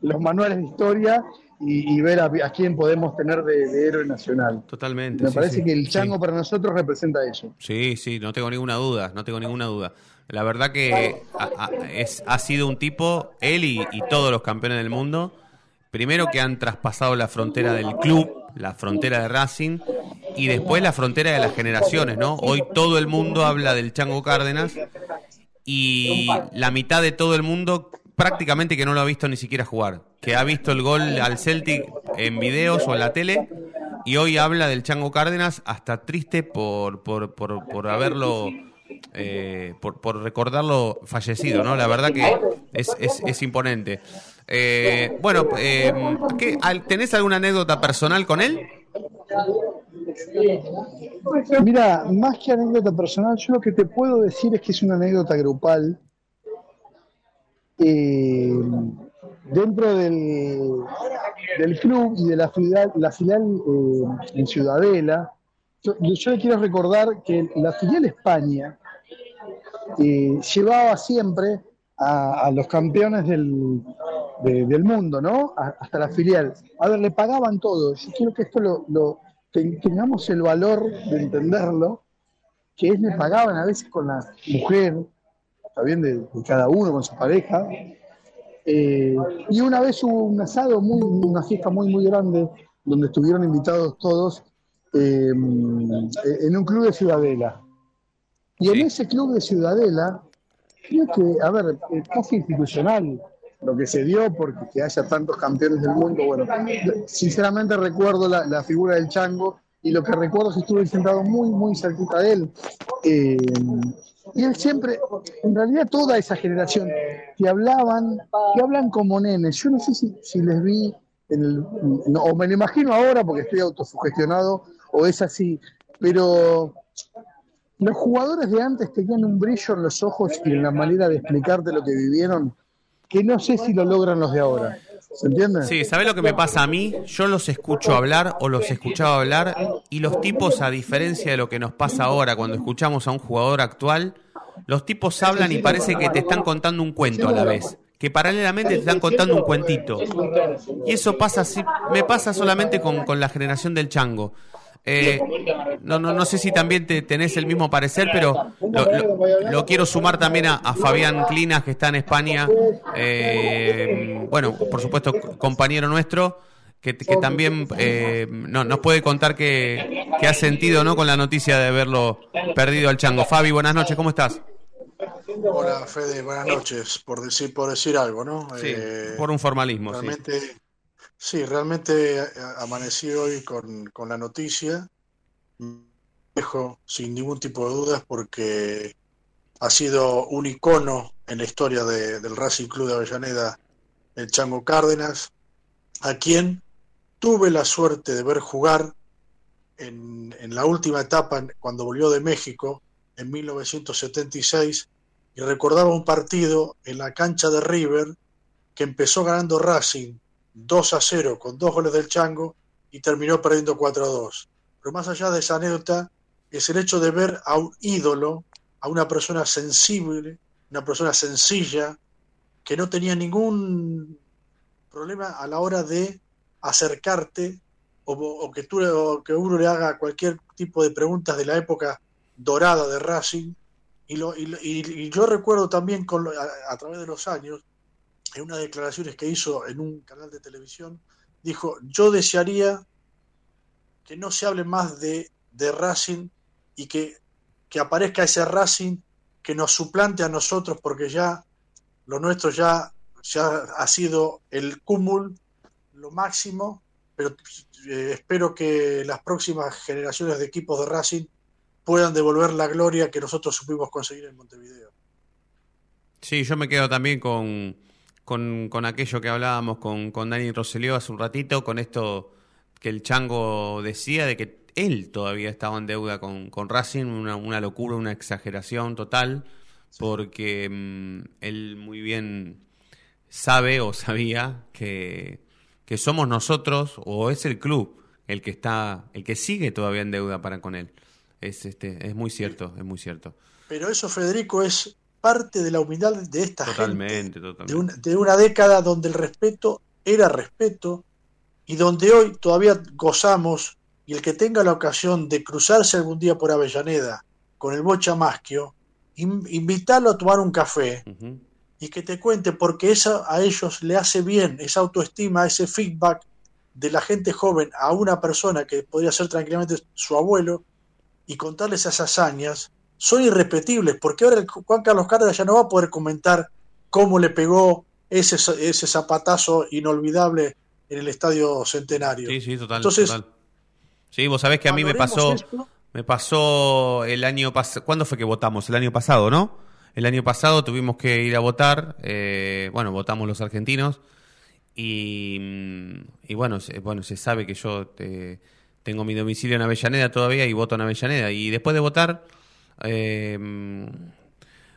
los manuales de historia y ver a quién podemos tener de héroe nacional. Totalmente. Me parece que el Chango para nosotros representa eso. Sí, sí, no tengo ninguna duda. La verdad que ha sido un tipo, él y todos los campeones del mundo, primero que han traspasado la frontera del club, la frontera de Racing, y después la frontera de las generaciones, ¿no? Hoy todo el mundo habla del Chango Cárdenas y la mitad de todo el mundo prácticamente que no lo ha visto ni siquiera jugar, que ha visto el gol al Celtic en videos o en la tele, y hoy habla del Chango Cárdenas, hasta triste por haberlo... por recordarlo fallecido, ¿no? La verdad que es imponente. Bueno, ¿tenés alguna anécdota personal con él? Mira, más que anécdota personal, yo lo que te puedo decir es que es una anécdota grupal. Dentro del club y de la filial en Ciudadela, yo le quiero recordar que la filial España llevaba siempre a los campeones del mundo, ¿no?, hasta la filial. A ver, le pagaban todo. Yo quiero que esto tengamos el valor de entenderlo, que es, le pagaban a veces con la mujer, está bien, de cada uno, con su pareja. Y una vez hubo un asado, una fiesta muy, muy grande, donde estuvieron invitados todos, en un club de Ciudadela. Y en ese club de Ciudadela, creo que, a ver, es casi institucional lo que se dio, porque que haya tantos campeones del mundo. Bueno, sinceramente recuerdo la figura del Chango, y lo que recuerdo es que estuve sentado muy, muy cerquita de él. Y él siempre, en realidad toda esa generación, que hablan como nenes. Yo no sé si les vi, o me lo imagino ahora porque estoy autosugestionado, o es así, pero los jugadores de antes tenían un brillo en los ojos y en la manera de explicarte lo que vivieron que no sé si lo logran los de ahora. ¿Se entiende? Sí, ¿sabés lo que me pasa a mí? Yo los escucho hablar o los escuchaba hablar y los tipos, a diferencia de lo que nos pasa ahora cuando escuchamos a un jugador actual, los tipos hablan y parece que te están contando un cuento a la vez, que paralelamente te están contando un cuentito. Y eso pasa, me pasa solamente con la generación del chango. No sé si también tenés el mismo parecer, pero lo quiero sumar también a Fabián Clinas, que está en España, bueno, por supuesto compañero nuestro, que también nos puede contar qué ha sentido, ¿no?, con la noticia de haberlo perdido al chango. Fabi, buenas noches, ¿cómo estás? Hola Fede, buenas noches. Por decir algo, ¿no? Sí, por un formalismo, realmente, sí. Sí, realmente amanecí hoy con la noticia, me dejo sin ningún tipo de dudas porque ha sido un icono en la historia del Racing Club de Avellaneda, el Chango Cárdenas, a quien tuve la suerte de ver jugar en la última etapa cuando volvió de México en 1976, y recordaba un partido en la cancha de River que empezó ganando Racing 2-0 con 2 goles del Chango y terminó perdiendo 4-2. Pero más allá de esa anécdota es el hecho de ver a un ídolo, a una persona sensible, una persona sencilla, que no tenía ningún problema a la hora de acercarte o que uno le haga cualquier tipo de preguntas de la época dorada de Racing. Y yo recuerdo también a través de los años, en unas declaraciones que hizo en un canal de televisión, dijo: yo desearía que no se hable más de Racing y que aparezca ese Racing que nos suplante a nosotros, porque ya lo nuestro ya ha sido el cúmulo, lo máximo, pero espero que las próximas generaciones de equipos de Racing puedan devolver la gloria que nosotros supimos conseguir en Montevideo. Sí, yo me quedo también con aquello que hablábamos con Daniel Roselló hace un ratito, con esto que el Chango decía de que él todavía estaba en deuda con Racing, una locura, una exageración total, sí. Porque él muy bien sabe o sabía que somos nosotros, o es el club el que sigue todavía en deuda para con él. Es muy cierto, es muy cierto. Pero eso, Federico, es parte de la humildad de esta gente, totalmente. De una década donde el respeto era respeto y donde hoy todavía gozamos, y el que tenga la ocasión de cruzarse algún día por Avellaneda con el Bocha Maschio, invitarlo a tomar un café, uh-huh, y que te cuente, porque eso a ellos le hace bien, esa autoestima, ese feedback de la gente joven a una persona que podría ser tranquilamente su abuelo, y contarle esas hazañas. Son irrepetibles, porque ahora Juan Carlos Cárdenas ya no va a poder comentar cómo le pegó ese zapatazo inolvidable en el Estadio Centenario. Sí, sí, total. Entonces, total. Sí, vos sabés que a mí me pasó el año pasado. ¿Cuándo fue que votamos? El año pasado, ¿no? El año pasado tuvimos que ir a votar, votamos los argentinos, y bueno, se sabe que yo tengo mi domicilio en Avellaneda todavía y voto en Avellaneda, y después de votar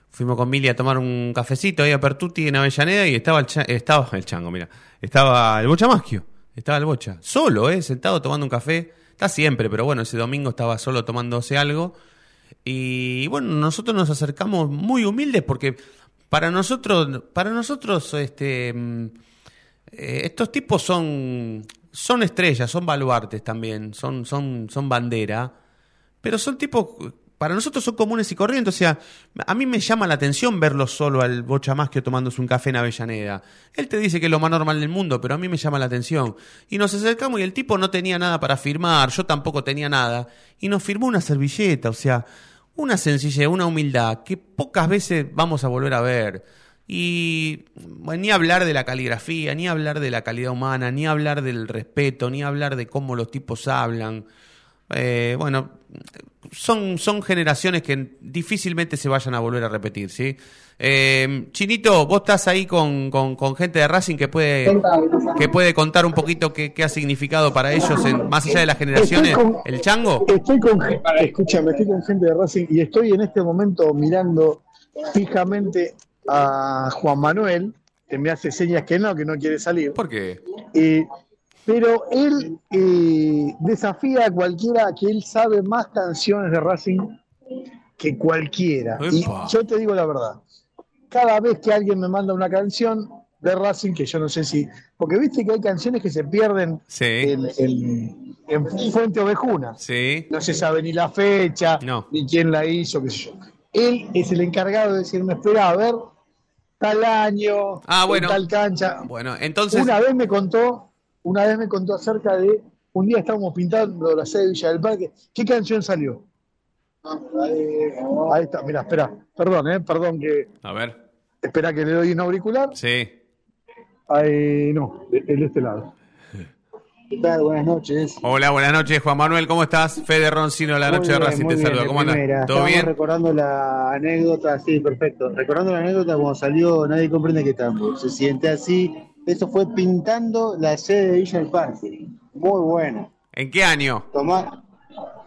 fuimos con Mili a tomar un cafecito ahí a Pertutti en Avellaneda, y estaba el Bocha Maschio, estaba el Bocha solo, sentado tomando un café. Está siempre, pero bueno, ese domingo estaba solo tomándose algo, y bueno, nosotros nos acercamos muy humildes, porque para nosotros estos tipos son estrellas, son baluartes también, son bandera, pero son tipos. Para nosotros son comunes y corrientes. O sea, a mí me llama la atención verlo solo al Bocha Maschio tomándose un café en Avellaneda. Él te dice que es lo más normal del mundo, pero a mí me llama la atención. Y nos acercamos y el tipo no tenía nada para firmar, yo tampoco tenía nada, y nos firmó una servilleta. O sea, una sencillez, una humildad que pocas veces vamos a volver a ver. Y bueno, ni hablar de la caligrafía, ni hablar de la calidad humana, ni hablar del respeto, ni hablar de cómo los tipos hablan. Son generaciones que difícilmente se vayan a volver a repetir, ¿sí? Chinito, vos estás ahí con gente de Racing que puede contar un poquito qué ha significado para ellos, más allá de las generaciones, el Chango. Estoy con gente de Racing, y estoy en este momento mirando fijamente a Juan Manuel, me hace señas que no quiere salir. ¿Por qué? Pero él desafía a cualquiera, que él sabe más canciones de Racing que cualquiera. ¡Epa! Y yo te digo la verdad, cada vez que alguien me manda una canción de Racing, que yo no sé si... Porque viste que hay canciones que se pierden en Fuente Ovejuna. Sí. No se sabe ni la fecha, ni quién la hizo, qué sé yo. Él es el encargado de decirme, espera, a ver, tal año, tal cancha. Bueno, entonces... Una vez me contó acerca de... Un día estábamos pintando la sede de Villa del Parque. ¿Qué canción salió? Ahí está, mira, espera. Perdón que... A ver. Espera que le doy un auricular. Sí. Ahí, no, de este lado. ¿Qué tal? Buenas noches. Hola, buenas noches, Juan Manuel, ¿cómo estás? Fede Roncino, la noche bien, de Racing, te saluda. ¿Cómo andas? ¿Todo bien? Recordando la anécdota, sí, perfecto. Recordando la anécdota cuando salió Nadie Comprende Qué Tango. Se siente así... Eso fue pintando la sede de Villa del Parque. Muy bueno. ¿En qué año?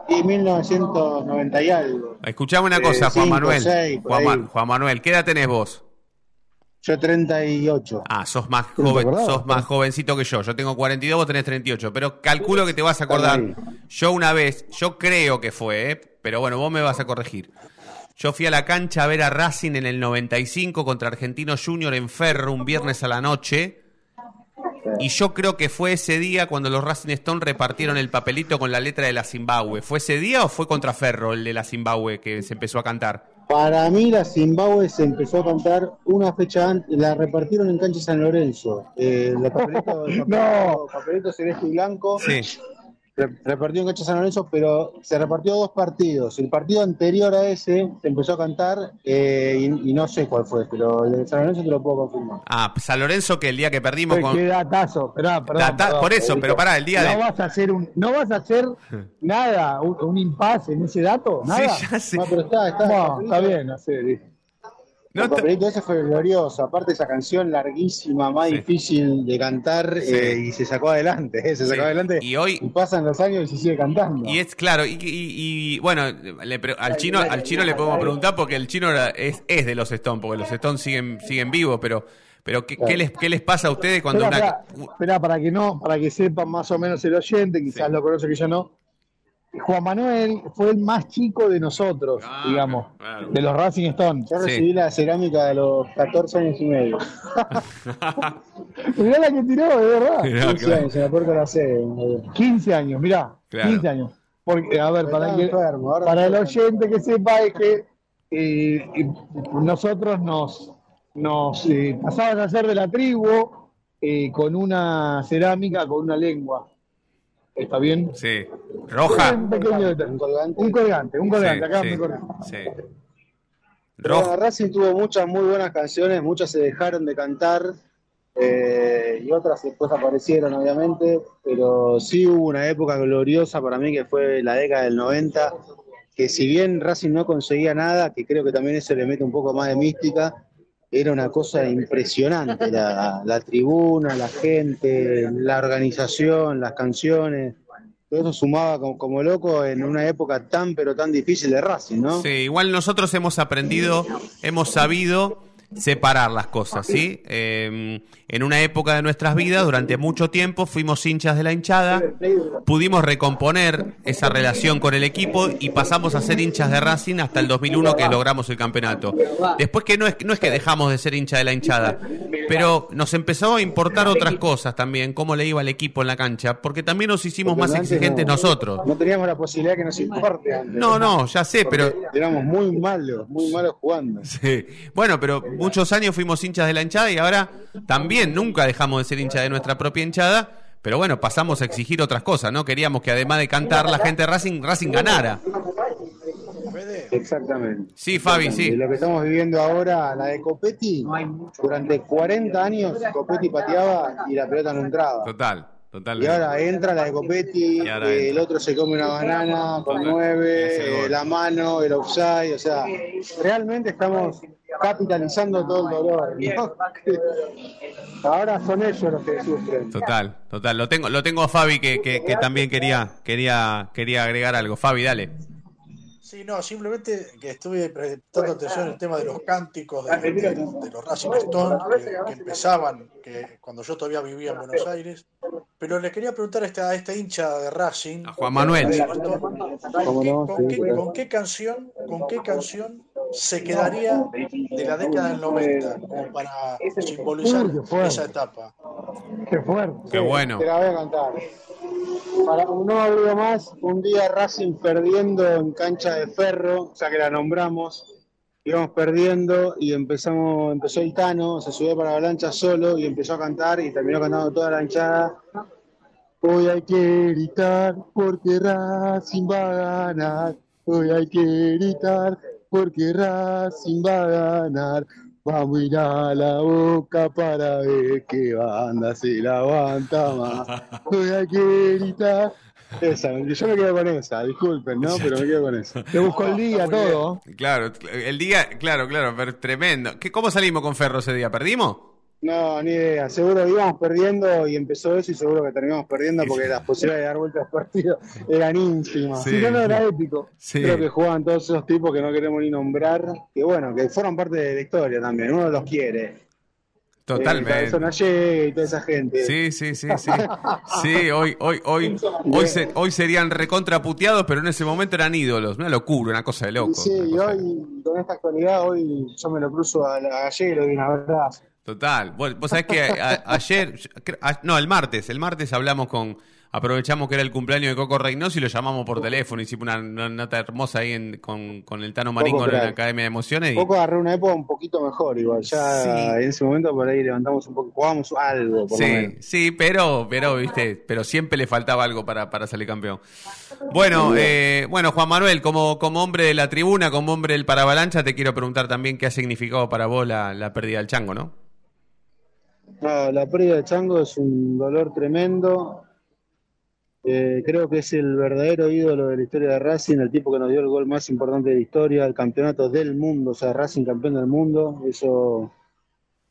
Y 1990 y algo. Escuchame una cosa, Juan Manuel. 6, Juan Manuel, ¿qué edad tenés vos? Yo 38. Ah, sos más jovencito que yo. Yo tengo 42, vos tenés 38. Pero calculo que te vas a acordar. Yo una vez, yo creo que fue, pero bueno, vos me vas a corregir. Yo fui a la cancha a ver a Racing en el 95 contra Argentino Junior en Ferro un viernes a la noche. Y yo creo que fue ese día cuando los Racing Stone repartieron el papelito con la letra de la Zimbabue. ¿Fue ese día o fue contra Ferro el de la Zimbabue que se empezó a cantar? Para mí la Zimbabue se empezó a cantar una fecha antes. La repartieron en cancha San Lorenzo. El papelito celeste y blanco. Sí. Repartió en cancha San Lorenzo, pero se repartió 2 partidos. El partido anterior a ese se empezó a cantar y no sé cuál fue, pero el de San Lorenzo te lo puedo confirmar. Ah, San Lorenzo, que el día que perdimos con... Qué datazo, perdón. Por eso, pero pará, el día de... ¿No vas a hacer nada, un impasse en ese dato? ¿Nada? Sí, ya sé. No, pero está bien, no sé. El papelito ese fue glorioso, aparte esa canción larguísima, más difícil de cantar, y se sacó adelante, y pasan los años y se sigue cantando. Y es claro, y bueno, al chino le podemos preguntar, porque el chino es de los Stones, porque los Stones siguen vivos, pero ¿qué les pasa a ustedes cuando para que sepan más o menos el oyente, quizás lo conoce, que yo no. Juan Manuel fue el más chico de nosotros, digamos, claro. De los Racing Stone. Yo recibí la cerámica de los 14 años y medio. Mirá la que tiró, de verdad. 15 años, se la puerta la sede. 15 años, mirá, claro. 15 años. Porque, a ver, para el oyente que sepa, es que nosotros nos pasaban a ser de la tribu con una cerámica, con una lengua. ¿Está bien? Sí. Roja. Un colgante. Acá me corté. Sí. Roja. Racing tuvo muchas muy buenas canciones, muchas se dejaron de cantar y otras después aparecieron, obviamente. Pero sí hubo una época gloriosa para mí, que fue la década del 90, que si bien Racing no conseguía nada, que creo que también eso le mete un poco más de mística, era una cosa impresionante, la tribuna, la gente, la organización, las canciones, todo eso sumaba como loco en una época tan pero tan difícil de Racing, ¿no? Sí, igual nosotros hemos aprendido, hemos sabido separar las cosas, ¿sí? En una época de nuestras vidas, durante mucho tiempo, fuimos hinchas de la hinchada, pudimos recomponer esa relación con el equipo y pasamos a ser hinchas de Racing hasta el 2001, que logramos el campeonato. Después, que no es que dejamos de ser hinchas de la hinchada, pero nos empezó a importar otras cosas también, cómo le iba al equipo en la cancha, porque también nos hicimos más exigentes nosotros. No teníamos la posibilidad que nos importe antes. No, ya sé, pero... Éramos muy malos jugando. Sí. Bueno, pero... Muchos años fuimos hinchas de la hinchada y ahora también nunca dejamos de ser hinchas de nuestra propia hinchada, pero bueno, pasamos a exigir otras cosas, ¿no? Queríamos que además de cantar la gente de Racing ganara. Exactamente. Sí, Fabi, sí. De lo que estamos viviendo ahora, la de Copetti, durante 40 años Copetti pateaba y la pelota no entraba. Total. Y ahora entra la de Copetti, el otro se come una banana con 9, la mano, el offside, o sea, realmente estamos... capitalizando todo el dolor, ¿no? Ahora son ellos los que sufren. Total. Lo tengo a Fabi que también quería agregar algo. Fabi, dale. Sí, no, simplemente que estuve prestando atención al tema de los cánticos de los Racing Stone que empezaban cuando yo todavía vivía en Buenos Aires. Pero les quería preguntar a este hincha de Racing, a Juan Manuel, ¿con qué canción se quedaría de la década del 90 como para simbolizar esa etapa? Qué fuerte. Qué bueno. Te la voy a cantar. Para no hablo más, un día Racing perdiendo en cancha de Ferro, o sea que la nombramos, íbamos perdiendo y empezó el Tano, se subió para la avalancha solo y empezó a cantar y terminó cantando toda la hinchada. Hoy hay que gritar porque Racing va a ganar, hoy hay que gritar porque Racing va a ganar. Vamos a ir a la Boca para ver qué banda se la aguanta más. Hoy hay que gritar. Esa, yo me quedo con esa, disculpen, ¿no? Pero me quedo con esa. Te busco el día todo. Bien. Claro, el día, claro, pero tremendo. ¿Cómo salimos con Ferro ese día? ¿Perdimos? No, ni idea. Seguro íbamos perdiendo y empezó eso y seguro que terminamos perdiendo porque las posibilidades de dar vueltas al partido eran ínfimas. Sí, no era épico. Sí. Creo que jugaban todos esos tipos que no queremos ni nombrar, que bueno, que fueron parte de la historia también, uno los quiere. Totalmente. Y toda esa gente. Sí. Sí, hoy serían recontraputeados, pero en ese momento eran ídolos. Una locura, una cosa de loco. Sí, y hoy, con esta actualidad, hoy yo me lo cruzo a Gallero y una verdad. Total. Vos sabés que el martes hablamos aprovechamos que era el cumpleaños de Coco Reynoso y lo llamamos por teléfono, hicimos una nota hermosa ahí con el Tano Marín en la Academia de Emociones. Coco agarró una época un poquito mejor igual, ya sí. En ese momento por ahí levantamos un poco, jugamos algo por lo menos. Sí, pero viste, pero siempre le faltaba algo para salir campeón. Bueno, bueno, Juan Manuel, como hombre de la tribuna, como hombre del Paravalancha, te quiero preguntar también qué ha significado para vos la pérdida del Chango, ¿no? La pérdida del Chango es un dolor tremendo. Creo que es el verdadero ídolo de la historia de Racing, el tipo que nos dio el gol más importante de la historia, el campeonato del mundo, o sea, Racing campeón del mundo. Eso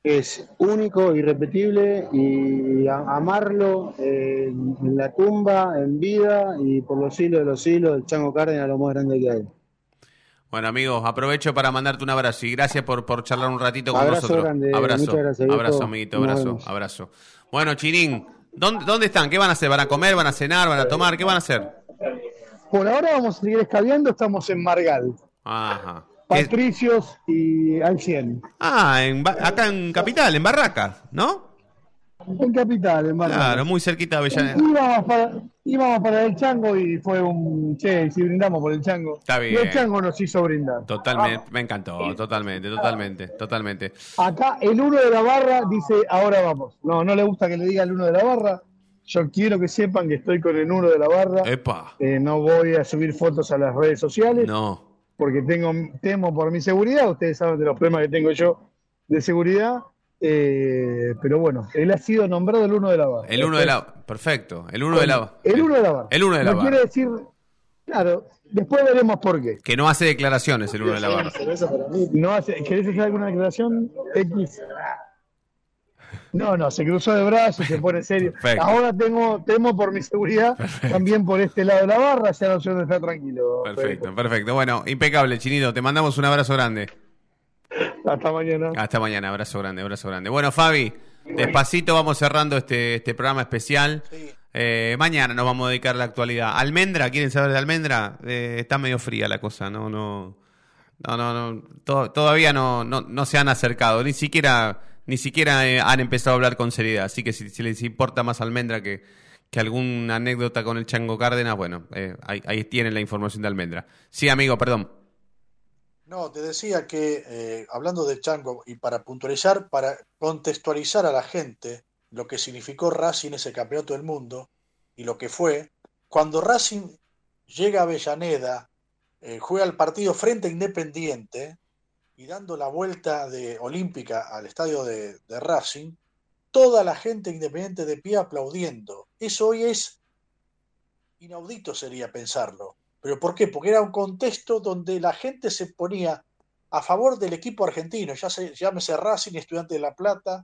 es único, irrepetible, y amarlo en la tumba, en vida y por los siglos de los siglos, el Chango Cárdenas, lo más grande que hay. Bueno, amigos, aprovecho para mandarte un abrazo y gracias por charlar un ratito con nosotros. Grande, abrazo, muchas gracias, abrazo, amiguito, abrazo. Bueno, Chirín. ¿Dónde están? ¿Qué van a hacer? ¿Van a comer? ¿Van a cenar? ¿Van a tomar? ¿Qué van a hacer? Por ahora vamos a seguir escabeando, estamos en Margal. Ajá. Patricios y al 100. Ah, acá en Capital, en Barracas, ¿no? En Capital, en Barracas. Claro, muy cerquita de Avellaneda. Íbamos para el Chango y fue si brindamos por el Chango. Está bien. Y el Chango nos hizo brindar. Totalmente, me encantó, totalmente. Acá el uno de la barra dice, ahora vamos. No le gusta que le diga el uno de la barra. Yo quiero que sepan que estoy con el uno de la barra. Epa. No voy a subir fotos a las redes sociales. No. Porque temo por mi seguridad. Ustedes saben de los problemas que tengo yo de seguridad. Pero bueno, él ha sido nombrado el uno de la barra. El uno de la barra, perfecto. El uno de la barra. No quiere decir, claro, después veremos por qué. Que no hace declaraciones el uno de la barra. ¿Querés dejar alguna declaración? No, se cruzó de brazos, se pone serio. Perfecto. Ahora temo por mi seguridad, perfecto, también por este lado de la barra, ya no sé dónde está, tranquilo. Perfecto. Bueno, impecable, Chinito, te mandamos un abrazo grande. Hasta mañana, abrazo grande. Bueno, Fabi, despacito vamos cerrando este programa especial. Sí. Mañana nos vamos a dedicar a la actualidad. Almendra, ¿quieren saber de Almendra? Está medio fría la cosa, no. Todavía no se han acercado, ni siquiera han empezado a hablar con seriedad. Así que si les importa más Almendra que alguna anécdota con el Chango Cárdenas, bueno, ahí tienen la información de Almendra. Sí, amigo, perdón. No, te decía que hablando de Chango y para contextualizar a la gente lo que significó Racing ese campeonato del mundo y lo que fue, cuando Racing llega a Avellaneda, juega el partido frente a Independiente y dando la vuelta de olímpica al estadio de Racing, toda la gente independiente de pie aplaudiendo. Eso hoy es inaudito, sería pensarlo. ¿Pero por qué? Porque era un contexto donde la gente se ponía a favor del equipo argentino, llámese Racing, Estudiantes de La Plata.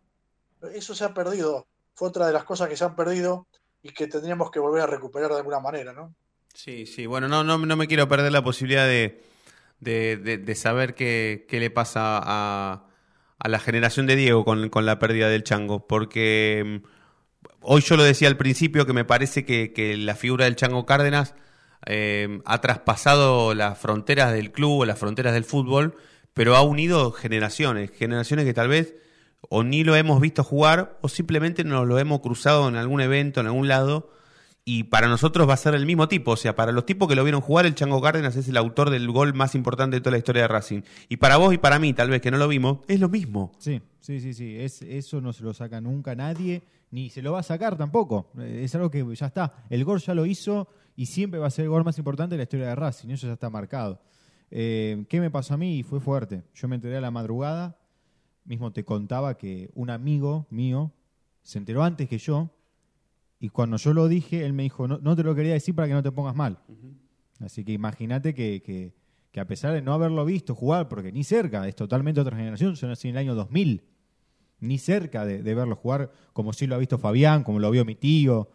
Eso se ha perdido, fue otra de las cosas que se han perdido y que tendríamos que volver a recuperar de alguna manera, ¿no? Sí, sí. Bueno, no me quiero perder la posibilidad de saber qué le pasa a la generación de Diego con la pérdida del Chango, porque hoy yo lo decía al principio que me parece que la figura del Chango Cárdenas ha traspasado las fronteras del club o las fronteras del fútbol, pero ha unido generaciones que tal vez o ni lo hemos visto jugar o simplemente nos lo hemos cruzado en algún evento, en algún lado, y para nosotros va a ser el mismo tipo. O sea, para los tipos que lo vieron jugar, el Chango Cárdenas es el autor del gol más importante de toda la historia de Racing. Y para vos y para mí, tal vez, que no lo vimos, es lo mismo. Sí. Eso no se lo saca nunca nadie, ni se lo va a sacar tampoco. Es algo que ya está. El gol ya lo hizo y siempre va a ser el gol más importante de la historia de Racing. Eso ya está marcado. ¿Qué me pasó a mí? Fue fuerte. Yo me enteré a la madrugada. Mismo te contaba que un amigo mío se enteró antes que yo. Y cuando yo lo dije, él me dijo, no te lo quería decir para que no te pongas mal. Uh-huh. Así que imagínate que a pesar de no haberlo visto jugar, porque ni cerca, es totalmente otra generación, yo nací en el año 2000, ni cerca de verlo jugar como sí lo ha visto Fabián, como lo vio mi tío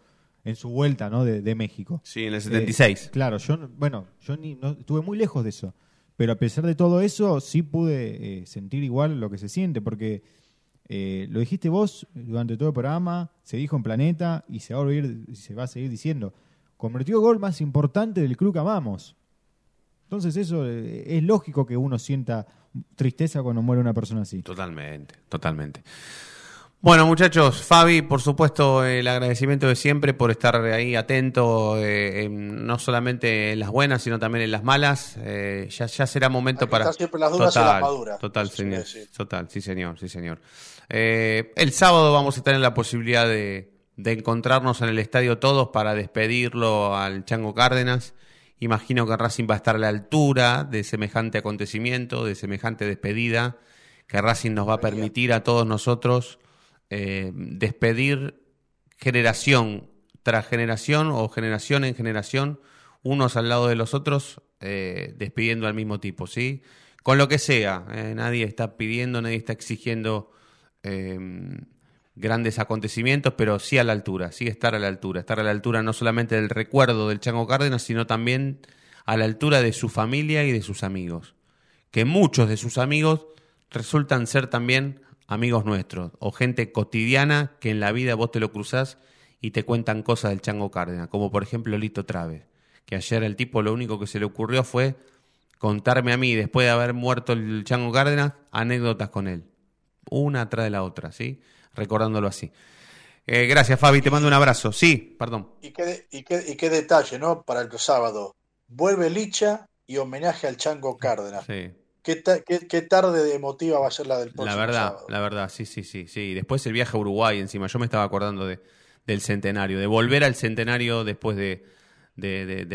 en su vuelta, ¿no? de México. Sí, en el 76. Claro, estuve muy lejos de eso. Pero a pesar de todo eso, sí pude sentir igual lo que se siente, porque... lo dijiste vos durante todo el programa, se dijo en Planeta y se va a seguir diciendo. Convirtió el gol más importante del club que amamos. Entonces eso es lógico que uno sienta tristeza cuando muere una persona así. Totalmente. Bueno, muchachos, Fabi, por supuesto, el agradecimiento de siempre por estar ahí atento, no solamente en las buenas, sino también en las malas. Ya será momento para... siempre las duras y las maduras. Total, sí, señor. El sábado vamos a tener la posibilidad de encontrarnos en el estadio todos para despedirlo al Chango Cárdenas. Imagino que Racing va a estar a la altura de semejante acontecimiento, de semejante despedida, que Racing nos va a permitir a todos nosotros... despedir generación tras generación o generación en generación, unos al lado de los otros, despidiendo al mismo tipo, ¿sí? Con lo que sea, nadie está pidiendo, nadie está exigiendo grandes acontecimientos, pero sí a la altura, sí estar a la altura no solamente del recuerdo del Chango Cárdenas, sino también a la altura de su familia y de sus amigos, que muchos de sus amigos resultan ser también amigos nuestros, o gente cotidiana que en la vida vos te lo cruzás y te cuentan cosas del Chango Cárdenas, como por ejemplo Lito Traves, que ayer el tipo lo único que se le ocurrió fue contarme a mí, después de haber muerto el Chango Cárdenas, anécdotas con él, una tras de la otra, ¿sí? Recordándolo así. Gracias, Fabi, te mando un abrazo. Sí, perdón. Y qué detalle, ¿no? Para el sábado. Vuelve Licha y homenaje al Chango Cárdenas. Sí. ¿Qué tarde emotiva va a ser la del próximo sábado? La verdad, sí. Después el viaje a Uruguay encima. Yo me estaba acordando del centenario, de volver al centenario después de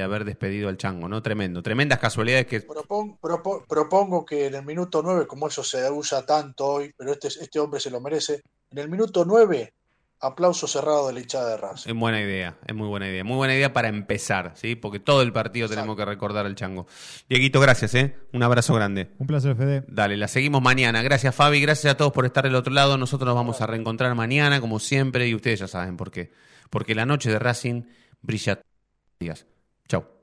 haber despedido al Chango, ¿no? Tremendas casualidades que... Propongo que en el minuto 9, como eso se usa tanto hoy, pero este hombre se lo merece, en el minuto 9, aplauso cerrado de la hinchada de Racing. Es buena idea, es muy buena idea. Muy buena idea para empezar, ¿sí? Porque todo el partido tenemos que recordar al Chango. Dieguito, gracias, ¿eh? Un abrazo grande. Un placer, Fede. Dale, la seguimos mañana. Gracias, Fabi. Gracias a todos por estar del otro lado. Nosotros nos vamos a reencontrar mañana, como siempre, y ustedes ya saben por qué. Porque la noche de Racing brilla todos los días. Chau.